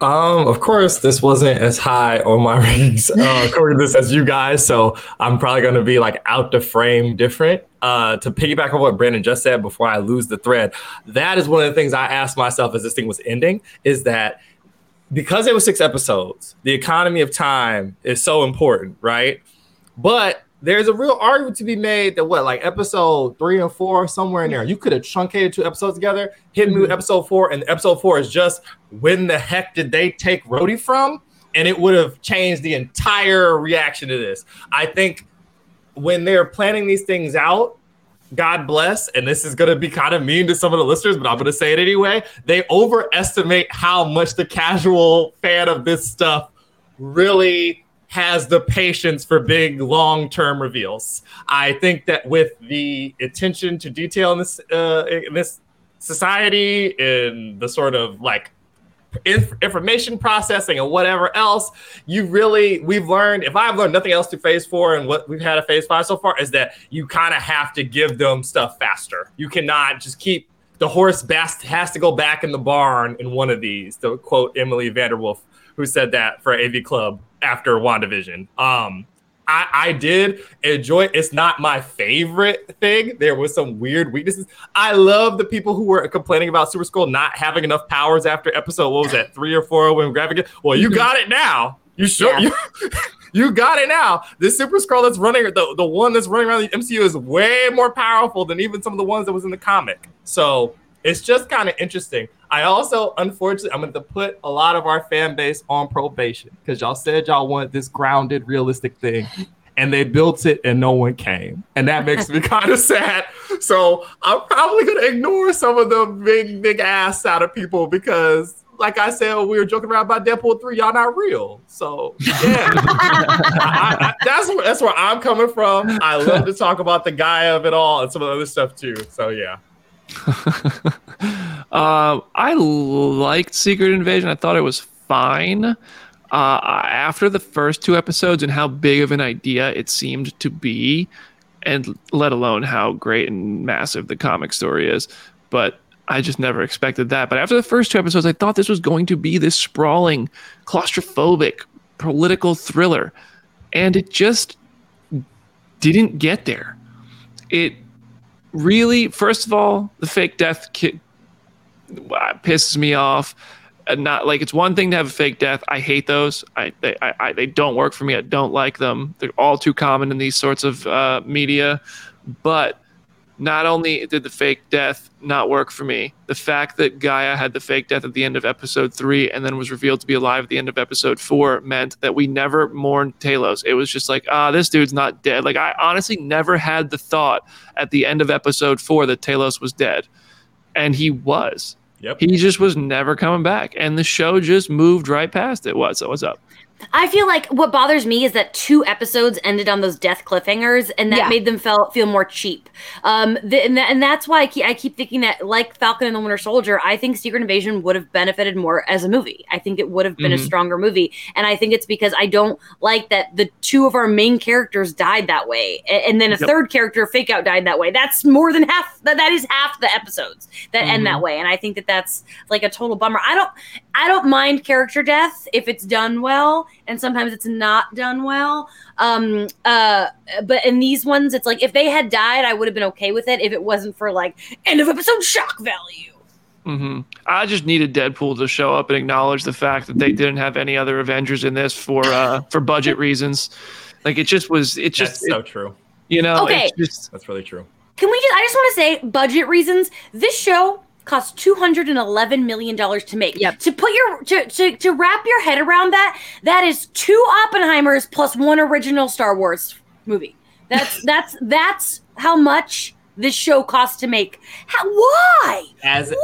Of course, this wasn't as high on my ratings according to this as you guys, so I'm probably going to be like out the frame different. To piggyback on what Brandon just said before I lose the thread, that is one of the things I asked myself as this thing was ending, is that because it was 6 episodes, the economy of time is so important, right? But there's a real argument to be made that episode 3 and 4, somewhere in there, you could have truncated 2 episodes together, hit new episode 4, and episode 4 is just when the heck did they take Rhodey from? And it would have changed the entire reaction to this. I think when they're planning these things out, God bless, and this is going to be kind of mean to some of the listeners, but I'm going to say it anyway, they overestimate how much the casual fan of this stuff really has the patience for big long-term reveals. I think that with the attention to detail in this society, in the sort of like information processing and whatever else, we've learned, if I've learned nothing else through Phase 4 and what we've had at Phase 5 so far, is that you kind of have to give them stuff faster. You cannot just keep the horse has to go back in the barn in one of these, to quote Emily Vanderwolf, who said that for AV Club after WandaVision. I did enjoy it. It's not my favorite thing. There was some weird weaknesses. I love the people who were complaining about Super Skrull not having enough powers after episode, what was that, 3 or 4, when grabbing it? Well, you got it now. You sure? Yeah. You got it now. This Super Skrull that's running, the one that's running around the MCU is way more powerful than even some of the ones that was in the comic. So it's just kind of interesting. I also, unfortunately, I'm going to put a lot of our fan base on probation, because y'all said y'all want this grounded, realistic thing, and they built it and no one came. And that makes me kind of sad. So I'm probably going to ignore some of the big ass out of people, because like I said, we were joking around about Deadpool 3, y'all not real. So yeah, that's where I'm coming from. I love to talk about the guy of it all and some of the other stuff too. So yeah. I liked Secret Invasion. I thought it was fine after the first 2 episodes and how big of an idea it seemed to be, and let alone how great and massive the comic story is. But I just never expected that. But after the first two episodes, I thought this was going to be this sprawling, claustrophobic, political thriller. And it just didn't get there. It really, first of all, the fake death pisses me off. Not like, it's one thing to have a fake death. I hate those. They don't work for me. I don't like them. They're all too common in these sorts of media. But not only did the fake death not work for me, the fact that Gaia had the fake death at the end of episode 3 and then was revealed to be alive at the end of episode 4 meant that we never mourned Talos. It was just like, this dude's not dead. Like, I honestly never had the thought at the end of episode 4 that Talos was dead. And he was. Yep. He just was never coming back. And the show just moved right past it. What's up? I feel like what bothers me is that 2 episodes ended on those death cliffhangers, and that made them feel more cheap. And that's why I keep thinking that, like Falcon and the Winter Soldier, I think Secret Invasion would have benefited more as a movie. I think it would have been a stronger movie. And I think it's because I don't like that the 2 of our main characters died that way. And then a third character, Fake Out, died that way. That's more than half. That is half the episodes that end that way. And I think that that's like a total bummer. I don't mind character death if it's done well. And sometimes it's not done well. But in these ones, it's like, if they had died, I would have been okay with it if it wasn't for, like, end of episode shock value. Mm-hmm. I just needed Deadpool to show up and acknowledge the fact that they didn't have any other Avengers in this for budget reasons. Like, it just was. It just that's so true. You know, okay. It's just, that's really true. I just want to say, budget reasons. This show cost $211 million to make. Yep. To put to wrap your head around that is 2 Oppenheimers plus 1 original Star Wars movie. That's how much this show cost to make. Why? As an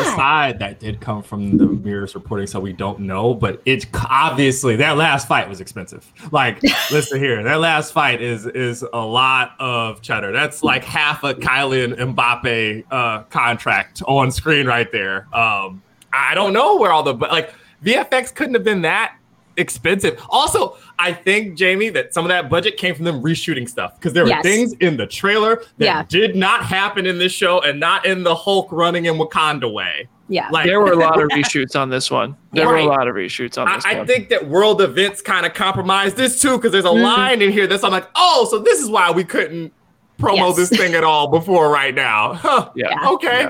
aside, that did come from the Mirror's reporting, so we don't know, but it's obviously that last fight was expensive. Like, listen here, that last fight is a lot of cheddar. That's like half a Kylian Mbappe contract on screen right there. I don't know where all the VFX couldn't have been that expensive. Also, I think, Jamie, that some of that budget came from them reshooting stuff, because there were things in the trailer that did not happen in this show, and not in the Hulk running in Wakanda way. Yeah, like, there were a lot of reshoots on this one. I think that world events kind of compromised this too, because there's a line in here that's I'm like, so this is why we couldn't promo this thing at all before right now. Huh. Yeah. Okay,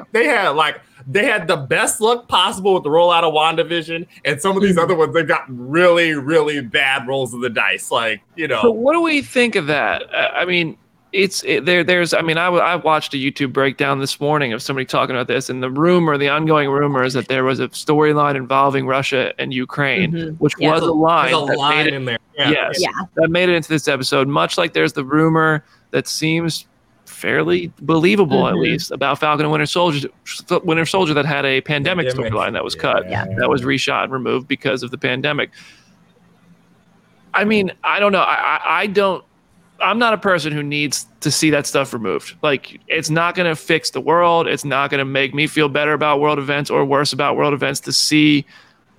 they had the best look possible with the rollout of WandaVision, and some of these other ones, they've got really, really bad rolls of the dice. Like, you know. But what do we think of that? I mean, I watched a YouTube breakdown this morning of somebody talking about this, and the ongoing rumor is that there was a storyline involving Russia and Ukraine, which was a line. There's a line in there. Yeah. Yes. Yeah. That made it into this episode, much like there's the rumor that seems fairly believable, at least, about Falcon and Winter Soldier that had a pandemic storyline that was cut, that was reshot and removed because of the pandemic. I mean, I don't know. I'm not a person who needs to see that stuff removed. Like, it's not going to fix the world. It's not going to make me feel better about world events or worse about world events to see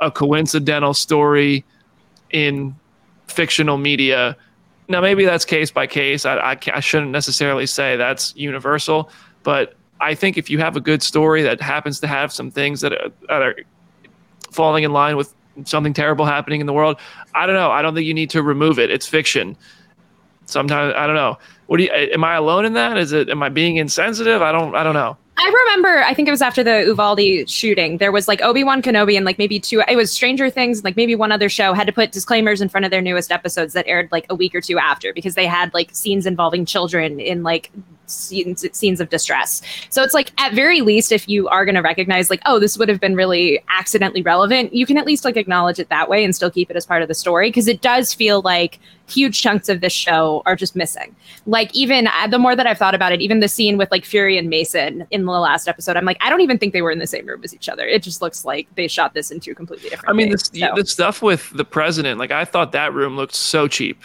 a coincidental story in fictional media. Now, maybe that's case by case. I shouldn't necessarily say that's universal, but I think if you have a good story that happens to have some things that are falling in line with something terrible happening in the world, I don't know. I don't think you need to remove it. It's fiction. Sometimes, I don't know. Am I alone in that? Am I being insensitive? I don't know. I remember, I think it was after the Uvalde shooting, there was like Obi-Wan Kenobi and like maybe 2, it was Stranger Things, like maybe one other show had to put disclaimers in front of their newest episodes that aired like a week or 2 after, because they had like scenes involving children in like scenes of distress. So it's like, at very least, if you are going to recognize like, this would have been really accidentally relevant, you can at least like acknowledge it that way and still keep it as part of the story, because it does feel like huge chunks of this show are just missing. Like, even the more that I've thought about it, even the scene with like Fury and Mason in the last episode, I'm like, I don't even think they were in the same room as each other. It just looks like they shot this in 2 completely different ways. The stuff with the president, like, I thought that room looked so cheap.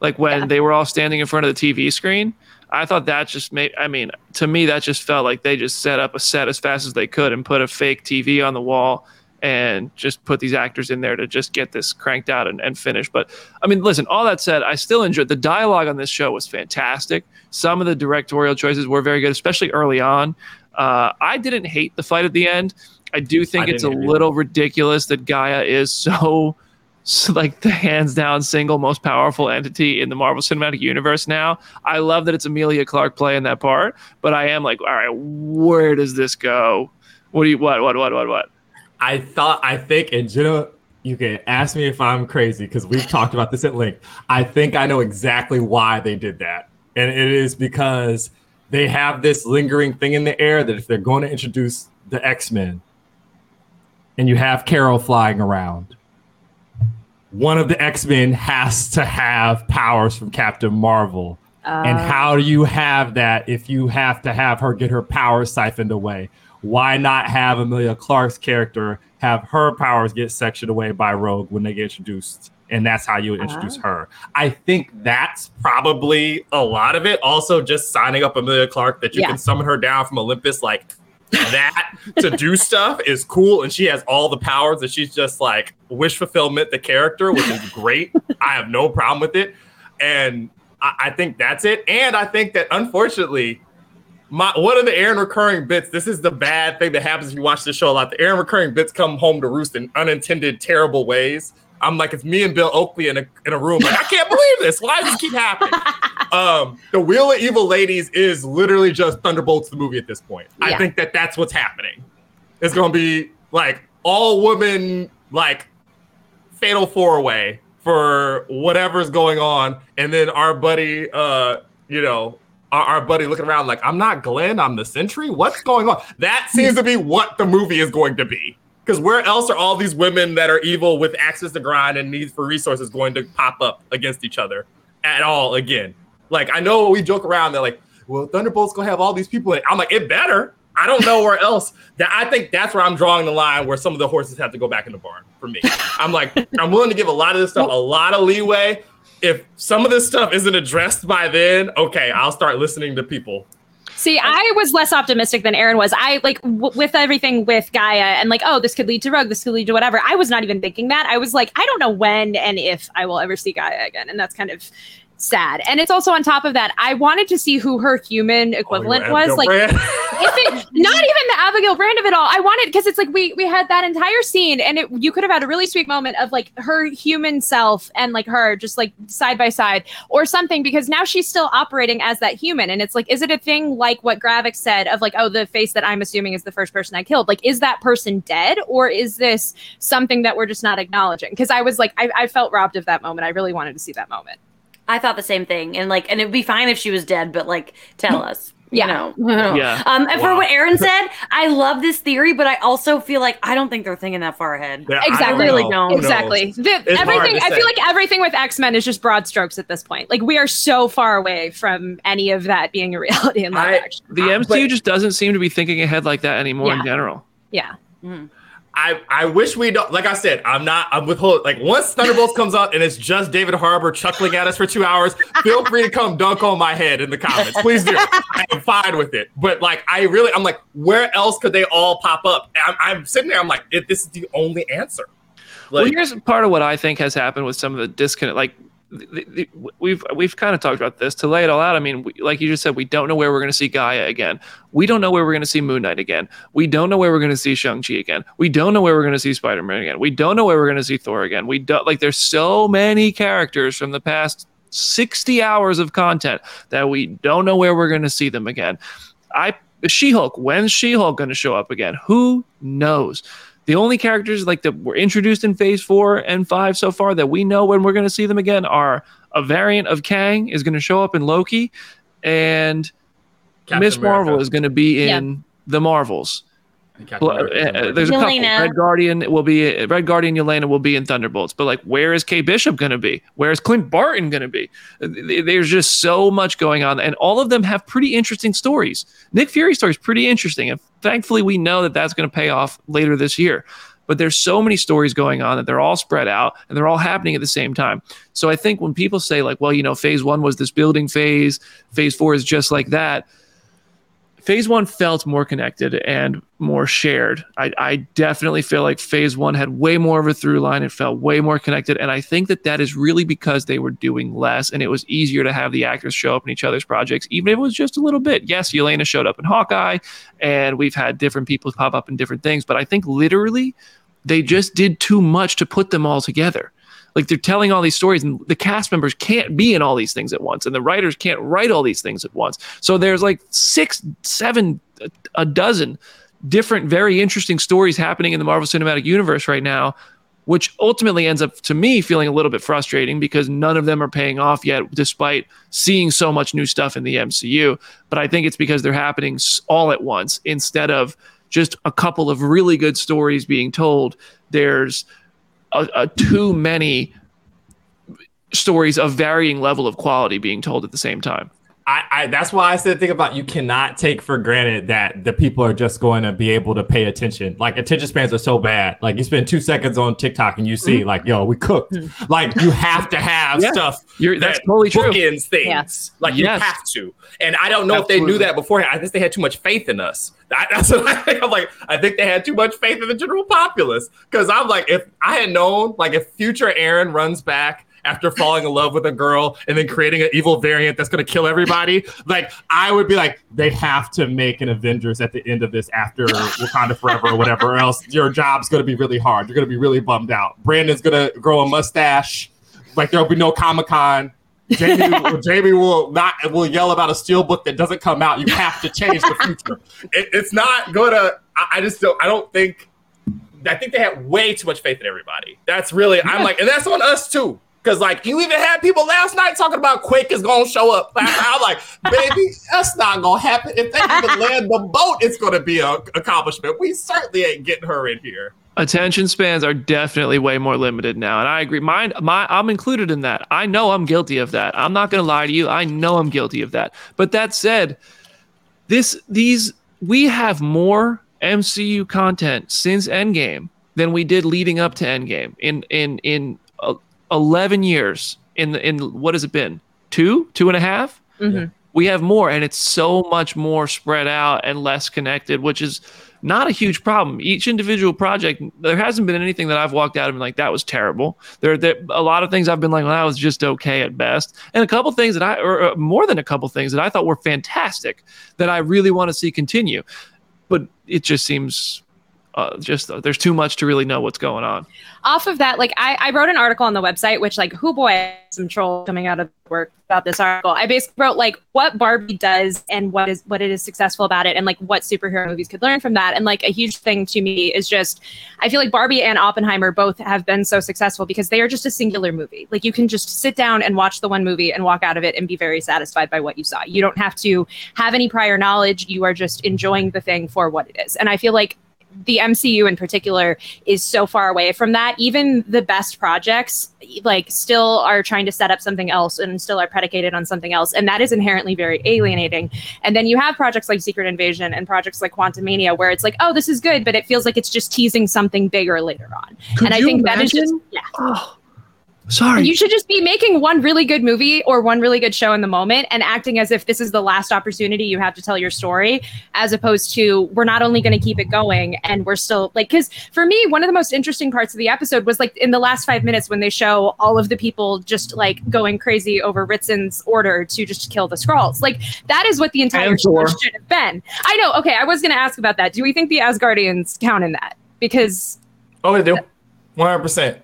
Like, when they were all standing in front of the TV screen, I thought that just made, I mean, to me, that just felt like they just set up a set as fast as they could and put a fake TV on the wall and just put these actors in there to just get this cranked out and finished. But, I mean, listen, all that said, I still enjoyed the dialogue on this show was fantastic. Some of the directorial choices were very good, especially early on. I didn't hate the fight at the end. I do think it's a little ridiculous that Gaia is so like the hands down single most powerful entity in the Marvel Cinematic Universe now. I love that it's Emilia Clarke playing that part, but I am like, all right, where does this go? What? I think, and Jenna, you can ask me if I'm crazy because we've talked about this at length. I think I know exactly why they did that. And it is because they have this lingering thing in the air that if they're going to introduce the X-Men and you have Carol flying around, one of the X-Men has to have powers from Captain Marvel. And how do you have that if you have to have her get her powers siphoned away? Why not have Emilia Clarke's character have her powers get sectioned away by Rogue when they get introduced? And that's how you would introduce her. I think that's probably a lot of it. Also, just signing up Emilia Clarke that you can summon her down from Olympus like that to do stuff is cool. And she has all the powers and she's just like wish fulfillment the character, which is great. I have no problem with it. And I think that's it. And I think that unfortunately... One of the Aaron recurring bits, this is the bad thing that happens if you watch this show a lot. The Aaron recurring bits come home to roost in unintended, terrible ways. I'm like, it's me and Bill Oakley in a room. Like, I can't believe this. Why does this keep happening? The Wheel of Evil Ladies is literally just Thunderbolts the movie at this point. Yeah. I think that's what's happening. It's going to be like all women, like fatal four-way for whatever's going on. And then our buddy, our buddy looking around like, I'm not Glenn, I'm the Sentry. What's going on? That seems to be what the movie is going to be. Because where else are all these women that are evil with access to grind and needs for resources going to pop up against each other at all again? Like, I know we joke around. They're like, well, Thunderbolt's going to have all these people in it. I'm like, it better. I don't know where else. I think that's where I'm drawing the line where some of the horses have to go back in the barn for me. I'm like, I'm willing to give a lot of this stuff a lot of leeway. If some of this stuff isn't addressed by then, okay, I'll start listening to people. See, I was less optimistic than Aaron was. I like with everything with Gaia and like, oh, this could lead to Rogue, this could lead to whatever. I was not even thinking that. I was like, I don't know when and if I will ever see Gaia again. And that's kind of sad. And it's also on top of that, I wanted to see who her human equivalent was. Like, if it, not even the Abigail Brand of it all. I wanted, because it's like we had that entire scene and you could have had a really sweet moment of like her human self and like her just like side by side or something, because now she's still operating as that human. And it's like, is it a thing like what Gravik said of like, oh, the face that I'm assuming is the first person I killed? Like, is that person dead or is this something that we're just not acknowledging? Because I was like, I felt robbed of that moment. I really wanted to see that moment. I thought the same thing, and it'd be fine if she was dead, but like, tell us, you know. Yeah. And for what Aaron said, I love this theory, but I also feel like I don't think they're thinking that far ahead. Yeah, exactly, I really don't. Exactly. I feel like everything with X-Men is just broad strokes at this point. Like we are so far away from any of that being a reality in live action. The MCU just doesn't seem to be thinking ahead like that anymore in general. Yeah. Mm-hmm. I wish we don't, like I said, I'm withholding. Like once Thunderbolts comes out and it's just David Harbour chuckling at us for 2 hours, feel free to come dunk on my head in the comments. Please do. I am fine with it. But like, I'm like, where else could they all pop up? I'm sitting there. I'm like, this is the only answer. Like, well, here's part of what I think has happened with some of the disconnect. Like we've kind of talked about this to lay it all out. I mean, like you just said, we don't know where we're going to see Gaia again. We don't know where we're going to see Moon Knight again. We don't know where we're going to see Shang-Chi again. We don't know where we're going to see Spider-Man again. We don't know where we're going to see Thor again. We don't, like, there's so many characters from the past 60 hours of content that we don't know where we're going to see them again. She-Hulk, when's She-Hulk going to show up again? Who knows? The only characters like that were introduced in Phase 4 and 5 so far that we know when we're going to see them again are a variant of Kang is going to show up in Loki, and Ms. Marvel is going to be in The Marvels. There's a couple. Red Guardian Yelena will be in Thunderbolts. But like, where is Kay Bishop going to be? Where is Clint Barton going to be? There's just so much going on, and all of them have pretty interesting stories. Nick Fury's story is pretty interesting, and thankfully we know that that's going to pay off later this year. But there's so many stories going on that they're all spread out and they're all happening at the same time. So I think when people say like, well, Phase 1 was this building phase, Phase 4 is just like that. Phase One felt more connected and more shared. I definitely feel like Phase One had way more of a through line. It felt way more connected. And I think that that is really because they were doing less, and it was easier to have the actors show up in each other's projects, even if it was just a little bit. Yes, Yelena showed up in Hawkeye, and we've had different people pop up in different things. But I think literally they just did too much to put them all together. Like, they're telling all these stories, and the cast members can't be in all these things at once, and the writers can't write all these things at once. So there's like 6, 7, a dozen different very interesting stories happening in the Marvel Cinematic Universe right now, which ultimately ends up, to me, feeling a little bit frustrating because none of them are paying off yet, despite seeing so much new stuff in the MCU. But I think it's because they're happening all at once instead of just a couple of really good stories being told. There's too many stories of varying level of quality being told at the same time. I that's why I said the thing about, you cannot take for granted that the people are just going to be able to pay attention. Like, attention spans are so bad. Like, you spend 2 seconds on TikTok and you see, like, yo, we cooked. Like, you have to have stuff. That's totally true. Bookends things. Yeah. Like, you have to. And I don't know if they knew that beforehand. I guess they had too much faith in us. That's what I think. I'm like, I think they had too much faith in the general populace. Because I'm like, if I had known, like, if future Aaron runs back after falling in love with a girl and then creating an evil variant that's going to kill everybody, like, I would be like, they have to make an Avengers at the end of this after Wakanda Forever or whatever else. Your job's going to be really hard. You're going to be really bummed out. Brandon's going to grow a mustache. Like, there'll be no Comic-Con. Jamie will yell about a steelbook that doesn't come out. You have to change the future. It's not going to, I think they had way too much faith in everybody. That's really, I'm like, and that's on us too. Because, like, you even had people last night talking about Quake is going to show up. I'm like, baby, that's not going to happen. If they even land the boat, it's going to be an accomplishment. We certainly ain't getting her in here. Attention spans are definitely way more limited now. And I agree. I'm included in that. I know I'm guilty of that. I'm not going to lie to you. I know I'm guilty of that. But that said, we have more MCU content since Endgame than we did leading up to Endgame. 11 years in what has it been? 2.5? Mm-hmm. We have more, and it's so much more spread out and less connected, which is not a huge problem. Each individual project, there hasn't been anything that I've walked out of and like, that was terrible. There a lot of things I've been like, well, that was just okay at best. And a couple things that more than a couple things that I thought were fantastic that I really want to see continue. But it just seems there's too much to really know what's going on. Off of that, like, I wrote an article on the website, which, like, some troll coming out of work about this article. I basically wrote, like, what Barbie does and what it is successful about it, and, like, what superhero movies could learn from that. And, like, a huge thing to me is just, I feel like Barbie and Oppenheimer both have been so successful because they are just a singular movie. Like, you can just sit down and watch the one movie and walk out of it and be very satisfied by what you saw. You don't have to have any prior knowledge. You are just enjoying the thing for what it is. And I feel like the MCU in particular is so far away from that. Even the best projects, like, still are trying to set up something else and still are predicated on something else. And that is inherently very alienating. And then you have projects like Secret Invasion and projects like Quantumania where it's like, oh, this is good, but it feels like it's just teasing something bigger later on. And I think that is just, sorry. You should just be making one really good movie or one really good show in the moment and acting as if this is the last opportunity you have to tell your story, as opposed to, we're not only going to keep it going and we're still, like, because for me, one of the most interesting parts of the episode was, like, in the last 5 minutes when they show all of the people just, like, going crazy over Ritson's order to just kill the Skrulls. Like, that is what the entire show should have been. I know. Okay. I was going to ask about that. Do we think the Asgardians count in that? Because. Oh, they do. 100%.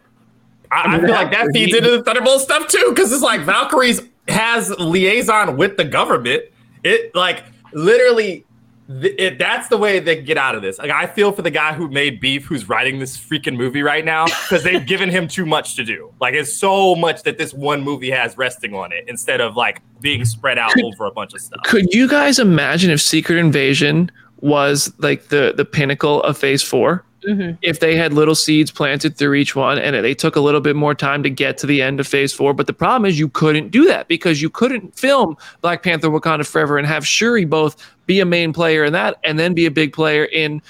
I feel like that feeds into the Thunderbolt stuff too, because it's like Valkyries has liaison with the government. It, like, literally, that's the way they get out of this. Like, I feel for the guy who made Beef, who's writing this freaking movie right now, because they've given him too much to do. Like, it's so much that this one movie has resting on it instead of, like, being spread out over a bunch of stuff. Could you guys imagine if Secret Invasion was, like, the pinnacle of Phase 4? Mm-hmm. If they had little seeds planted through each one, and they took a little bit more time to get to the end of Phase 4. But the problem is you couldn't do that because you couldn't film Black Panther Wakanda Forever and have Shuri both be a main player in that and then be a big player in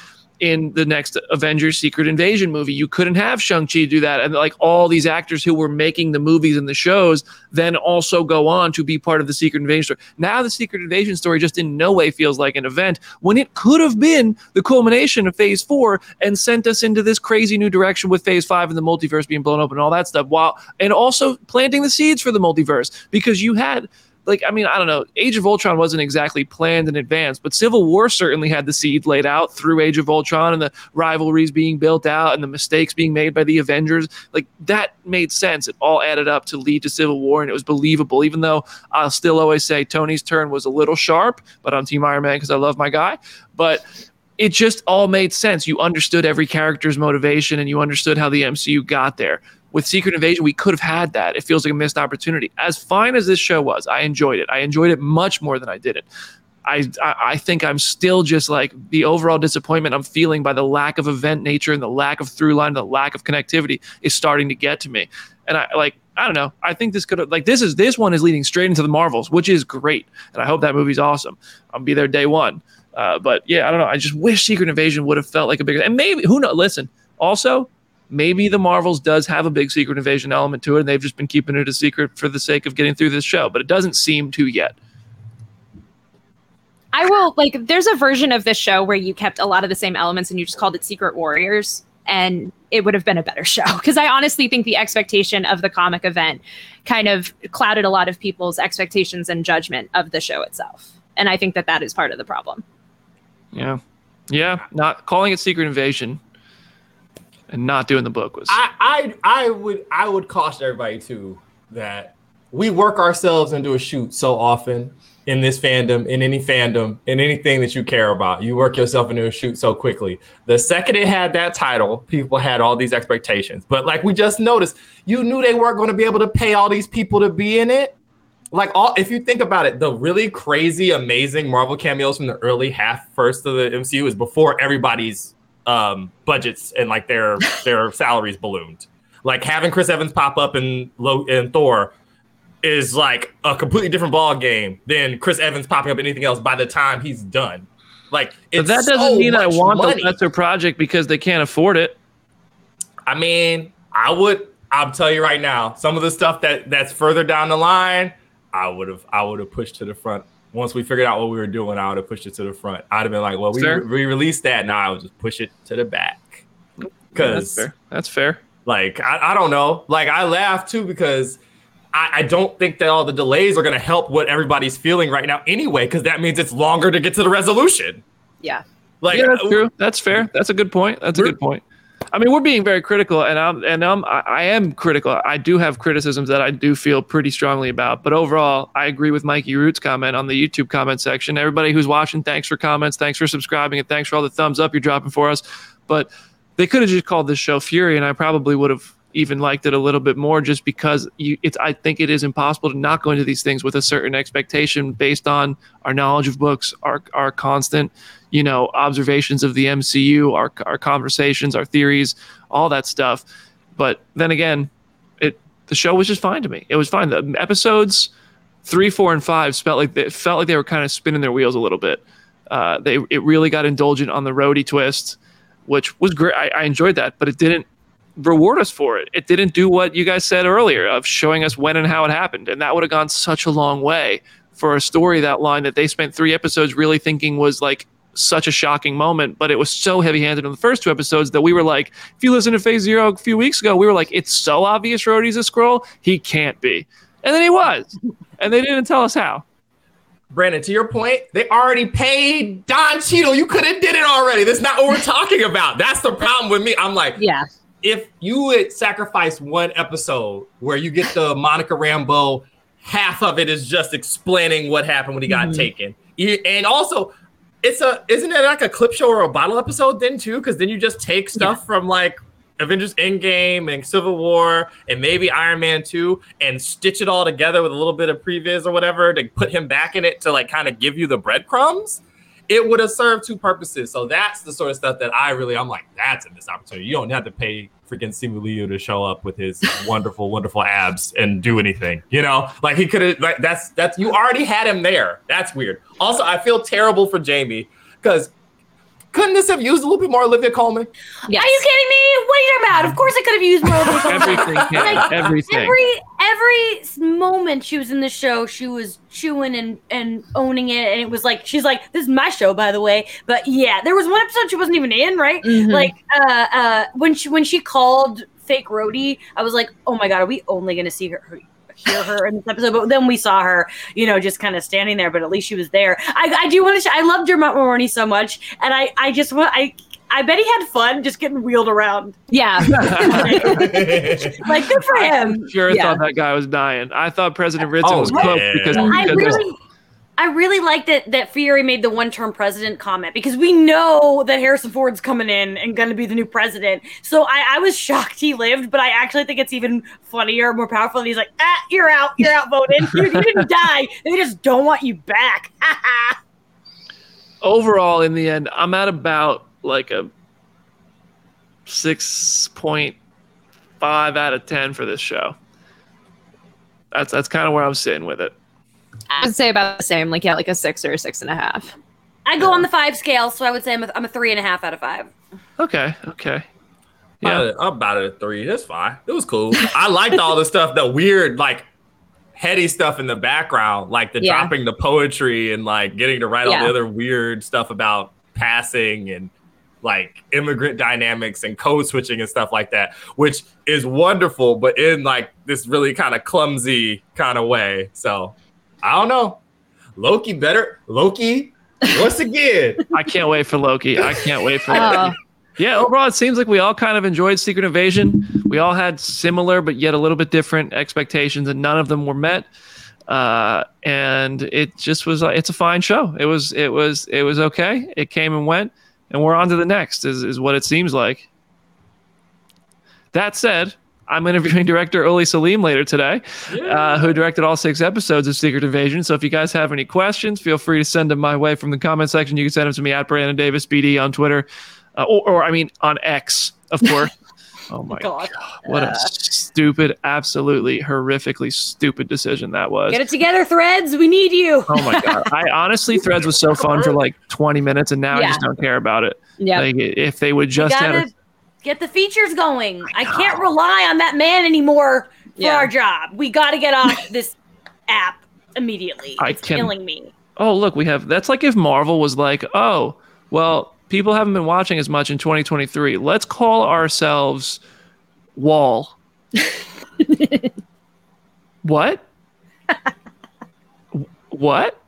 in the next Avengers Secret Invasion movie. You couldn't have Shang-Chi do that. And like all these actors who were making the movies and the shows then also go on to be part of the Secret Invasion story. Now the Secret Invasion story just in no way feels like an event when it could have been the culmination of Phase 4 and sent us into this crazy new direction with Phase 5 and the multiverse being blown open and all that stuff. While, and also planting the seeds for the multiverse, because you had... Like, I mean, I don't know. Age of Ultron wasn't exactly planned in advance, but Civil War certainly had the seed laid out through Age of Ultron and the rivalries being built out and the mistakes being made by the Avengers. Like, that made sense. It all added up to lead to Civil War, and it was believable, even though I'll still always say Tony's turn was a little sharp, but I'm Team Iron Man because I love my guy. But it just all made sense. You understood every character's motivation, and you understood how the MCU got there. With Secret Invasion, we could have had that. It feels like a missed opportunity. As fine as this show was, I enjoyed it. I enjoyed it much more than I didn't. I think I'm still just like the overall disappointment I'm feeling by the lack of event nature and the lack of through line, the lack of connectivity is starting to get to me. And I don't know. I think this could have, like, this one is leading straight into the Marvels, which is great. And I hope that movie's awesome. I'll be there day one. But yeah, I don't know. I just wish Secret Invasion would have felt like a bigger, and maybe, who knows? Listen, also, maybe the Marvels does have a big Secret Invasion element to it, and they've just been keeping it a secret for the sake of getting through this show, but it doesn't seem to yet. I will, like, there's a version of this show where you kept a lot of the same elements and you just called it Secret Warriors, and it would have been a better show, because I honestly think the expectation of the comic event kind of clouded a lot of people's expectations and judgment of the show itself. And I think that that is part of the problem. Yeah. Yeah. Not calling it Secret Invasion and not doing the book was... I would caution everybody too that we work ourselves into a shoot so often in this fandom, in any fandom, in anything that you care about. You work yourself into a shoot so quickly. The second it had that title, people had all these expectations. But like we just noticed, you knew they weren't going to be able to pay all these people to be in it. Like, all, if you think about it, the really crazy, amazing Marvel cameos from the early first of the MCU is before everybody's budgets and like their salaries ballooned. Like having Chris Evans pop up in Thor is like a completely different ball game than Chris Evans popping up in anything else by the time he's done. Like, it's but that doesn't so mean I want money. The lesser project because they can't afford it. I mean, I'll tell you right now, some of the stuff that's further down the line, I would have pushed to the front. Once we figured out what we were doing, I would have pushed it to the front. I'd have been like, well, we released that. Now I would just push it to the back. Because yeah, that's fair. Like, I don't know. Like, I laugh, too, because I don't think that all the delays are going to help what everybody's feeling right now anyway, because that means it's longer to get to the resolution. Yeah. Like, yeah, that's true. That's fair. That's a good point. That's a good point. I mean, we're being very critical, and I am critical. I do have criticisms that I do feel pretty strongly about, but overall, I agree with Mikey Root's comment on the YouTube comment section. Everybody who's watching, thanks for comments, thanks for subscribing, and thanks for all the thumbs up you're dropping for us. But they could have just called this show Fury, and I probably would have even liked it a little bit more, just because I think it is impossible to not go into these things with a certain expectation based on our knowledge of books, our constant, you know, observations of the MCU, our conversations, our theories, all that stuff. But then again, the show was just fine to me. It was fine. The episodes 3, 4, and 5 felt like they were kind of spinning their wheels a little bit. It really got indulgent on the roadie twist, which was great. I enjoyed that, but it didn't reward us for it. It didn't do what you guys said earlier of showing us when and how it happened, and that would have gone such a long way for a story that line that they spent 3 episodes really thinking was like such a shocking moment, but it was so heavy-handed in the first 2 episodes that we were like, if you listen to Phase Zero a few weeks ago, we were like, it's so obvious Rhodey's a Skrull, he can't be. And then he was. And they didn't tell us how. Brandon, to your point, they already paid Don Cheadle. You could have did it already. That's not what we're talking about. That's the problem with me. I'm like, yeah. If you would sacrifice one episode where you get the Monica Rambeau, half of it is just explaining what happened when he got taken. And also, isn't it like a clip show or a bottle episode then too? Because then you just take stuff from like Avengers Endgame and Civil War and maybe Iron Man 2 and stitch it all together with a little bit of previs or whatever to put him back in it to like kind of give you the breadcrumbs. It would have served 2 purposes. So that's the sort of stuff that I'm like, that's a missed opportunity. You don't have to pay freaking Simu Liu to show up with his wonderful, wonderful abs and do anything. You know, like he could have, like that's, you already had him there. That's weird. Also, I feel terrible for Jamie because Couldn't this have used a little bit more Olivia Colman? Yes. Are you kidding me? What are you talking about? Of course I could have used more Olivia Colman. Everything. Every moment she was in the show, she was chewing and owning it. And it was like, she's like, this is my show, by the way. But yeah, there was one episode she wasn't even in, right? Mm-hmm. Like when she called fake Rhodey, I was like, oh my God, are we only going to see her? Hear her in this episode, but then we saw her, you know, just kind of standing there, but at least she was there. I do want to I loved Dermot Mulroney so much, and I bet he had fun just getting wheeled around. Yeah. Like, good for him. I sure thought that guy was dying. I thought President Ritson was cooked because I really liked that Fury made the one-term president comment, because we know that Harrison Ford's coming in and going to be the new president. So I was shocked he lived, but I actually think it's even funnier, more powerful. And he's like, you're outvoted. You didn't die. They just don't want you back. Overall, in the end, I'm at about like a 6.5 out of 10 for this show. That's kind of where I'm sitting with it. I would say about the same, like a 6 or 6.5. I go on the 5 scale, so I would say I'm a 3.5 out of 5. Okay. Yeah, I'm about at a 3. That's fine. It was cool. I liked all the stuff, the weird, like heady stuff in the background, like the dropping the poetry and like getting to write all the other weird stuff about passing and like immigrant dynamics and code switching and stuff like that, which is wonderful, but in like this really kind of clumsy kind of way. So. I don't know. Loki, once again. I can't wait for Loki. Yeah, overall, it seems like we all kind of enjoyed Secret Invasion. We all had similar, but yet a little bit different expectations, and none of them were met. And it just was it's a fine show. It was okay. It came and went, and we're on to the next, is what it seems like. That said, I'm interviewing director Uli Salim later today, who directed all 6 episodes of Secret Invasion. So if you guys have any questions, feel free to send them my way from the comment section. You can send them to me at Brandon Davis BD on Twitter, or on X, of course. Oh my God. What a stupid, absolutely horrifically stupid decision that was. Get it together, Threads. We need you. Oh my God. I honestly, Threads was so fun for like 20 minutes, and now I just don't care about it. Yeah. Like, if they would just have get the features going. I can't rely on that man anymore for our job. We got to get off this app immediately. It's killing me. Oh, look, that's like if Marvel was like, oh, well, people haven't been watching as much in 2023. Let's call ourselves Wall. What? What?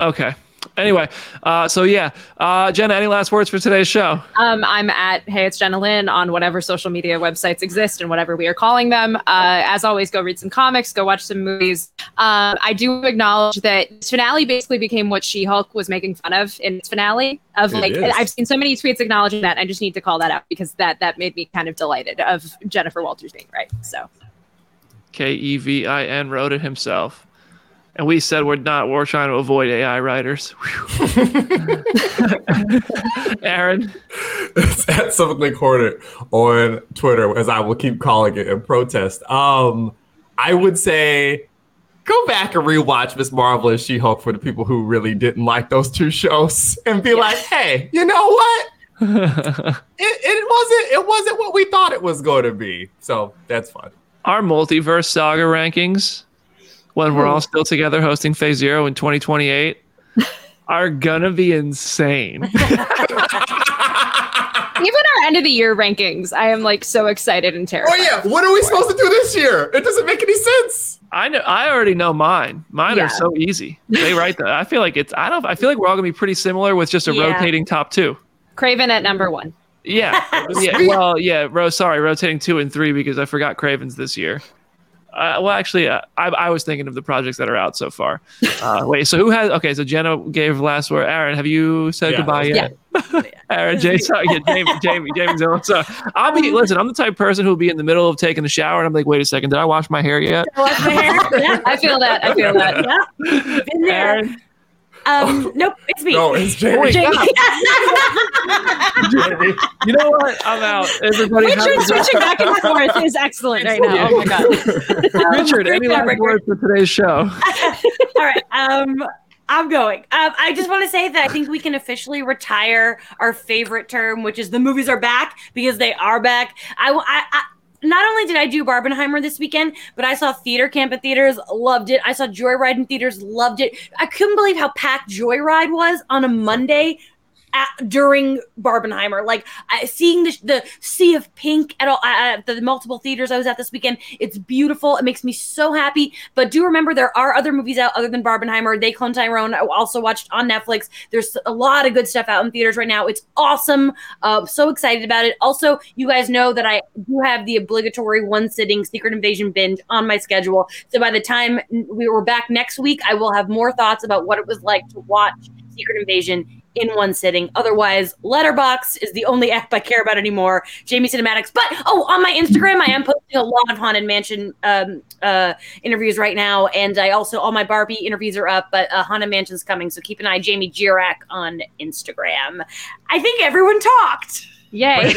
Okay. Anyway, Jenna, any last words for today's show? I'm at Hey, It's Jenna Lynn on whatever social media websites exist and whatever we are calling them. As always, go read some comics, go watch some movies. I do acknowledge that this finale basically became what She-Hulk was making fun of in its finale. I've seen so many tweets acknowledging that. I just need to call that out because that made me kind of delighted of Jennifer Walters being right. So Kevin wrote it himself. And we said we're trying to avoid AI writers. Aaron? It's at Something Corner on Twitter, as I will keep calling it in protest. I would say go back and rewatch Ms. Marvel and She-Hulk for the people who really didn't like those two shows and be like, hey, you know what? it wasn't what we thought it was going to be. So that's fun. Our multiverse saga rankings, when we're all still together hosting Phase Zero in 2028, are gonna be insane. Even our end of the year rankings, I am like so excited and terrified. Oh yeah, what are we supposed to do this year? It doesn't make any sense. I know. I already know mine. Mine are so easy. They write that. I feel like I feel like we're all gonna be pretty similar with just a rotating top 2. Kraven at number 1. Yeah. Well, yeah. Rotating 2 and 3 because I forgot Kraven's this year. I was thinking of the projects that are out so far. So Jenna gave last word. Aaron, have you said goodbye yet? Yeah. Aaron, Jamie's on. So I'm the type of person who'll be in the middle of taking a shower and I'm like, wait a second, did I wash my hair yet? I feel that. Yeah. Been there. Aaron? Nope, it's me. No, it's Jamie. Jamie. You know what? I'm out. Everybody switching back and forth is excellent right now. Oh my God. Richard, any last words for today's show? All right. I'm going. I just want to say that I think we can officially retire our favorite term, which is the movies are back, because they are back. I not only did I do Barbenheimer this weekend, but I saw Theater Camp at theaters, loved it. I saw Joyride in theaters, loved it. I couldn't believe how packed Joyride was on a Monday during Barbenheimer. Like, seeing the sea of pink at all at the multiple theaters I was at this weekend, it's beautiful. It makes me so happy. But do remember, there are other movies out other than Barbenheimer. They Clone Tyrone, I also watched on Netflix. There's a lot of good stuff out in theaters right now. It's awesome. So excited about it. Also, you guys know that I do have the obligatory one-sitting Secret Invasion binge on my schedule. So by the time we were back next week, I will have more thoughts about what it was like to watch Secret Invasion in one sitting. Otherwise, Letterboxd is the only app I care about anymore. Jamie Cinematics. But, on my Instagram, I am posting a lot of Haunted Mansion interviews right now. And I also, all my Barbie interviews are up, but Haunted Mansion's coming. So keep an eye, Jamie Jirak on Instagram. I think everyone talked. Yay.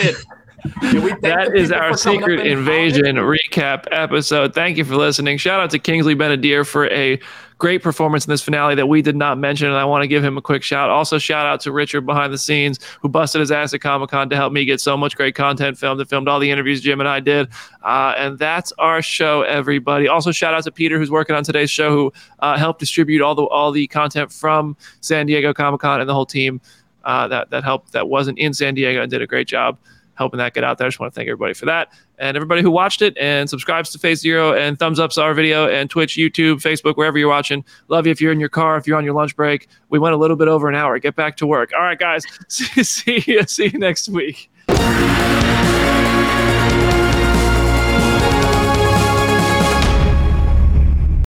That is our Secret Invasion recap episode. Thank you for listening. Shout out to Kingsley Benadier for a great performance in this finale that we did not mention, and I want to give him a quick shout. Also, shout out to Richard behind the scenes, who busted his ass at Comic-Con to help me get so much great content filmed, and filmed all the interviews Jim and I did. And that's our show, everybody. Also, shout out to Peter, who's working on today's show, who helped distribute all the content from San Diego Comic-Con, and the whole team that helped, that wasn't in San Diego, and did a great job helping that get out there. I just want to thank everybody for that, and everybody who watched it and subscribes to Phase Zero and thumbs ups our video, and Twitch, YouTube, Facebook, wherever you're watching. Love you. If you're in your car, if you're on your lunch break, we went a little bit over an hour. Get back to work. All right, guys. See you next week.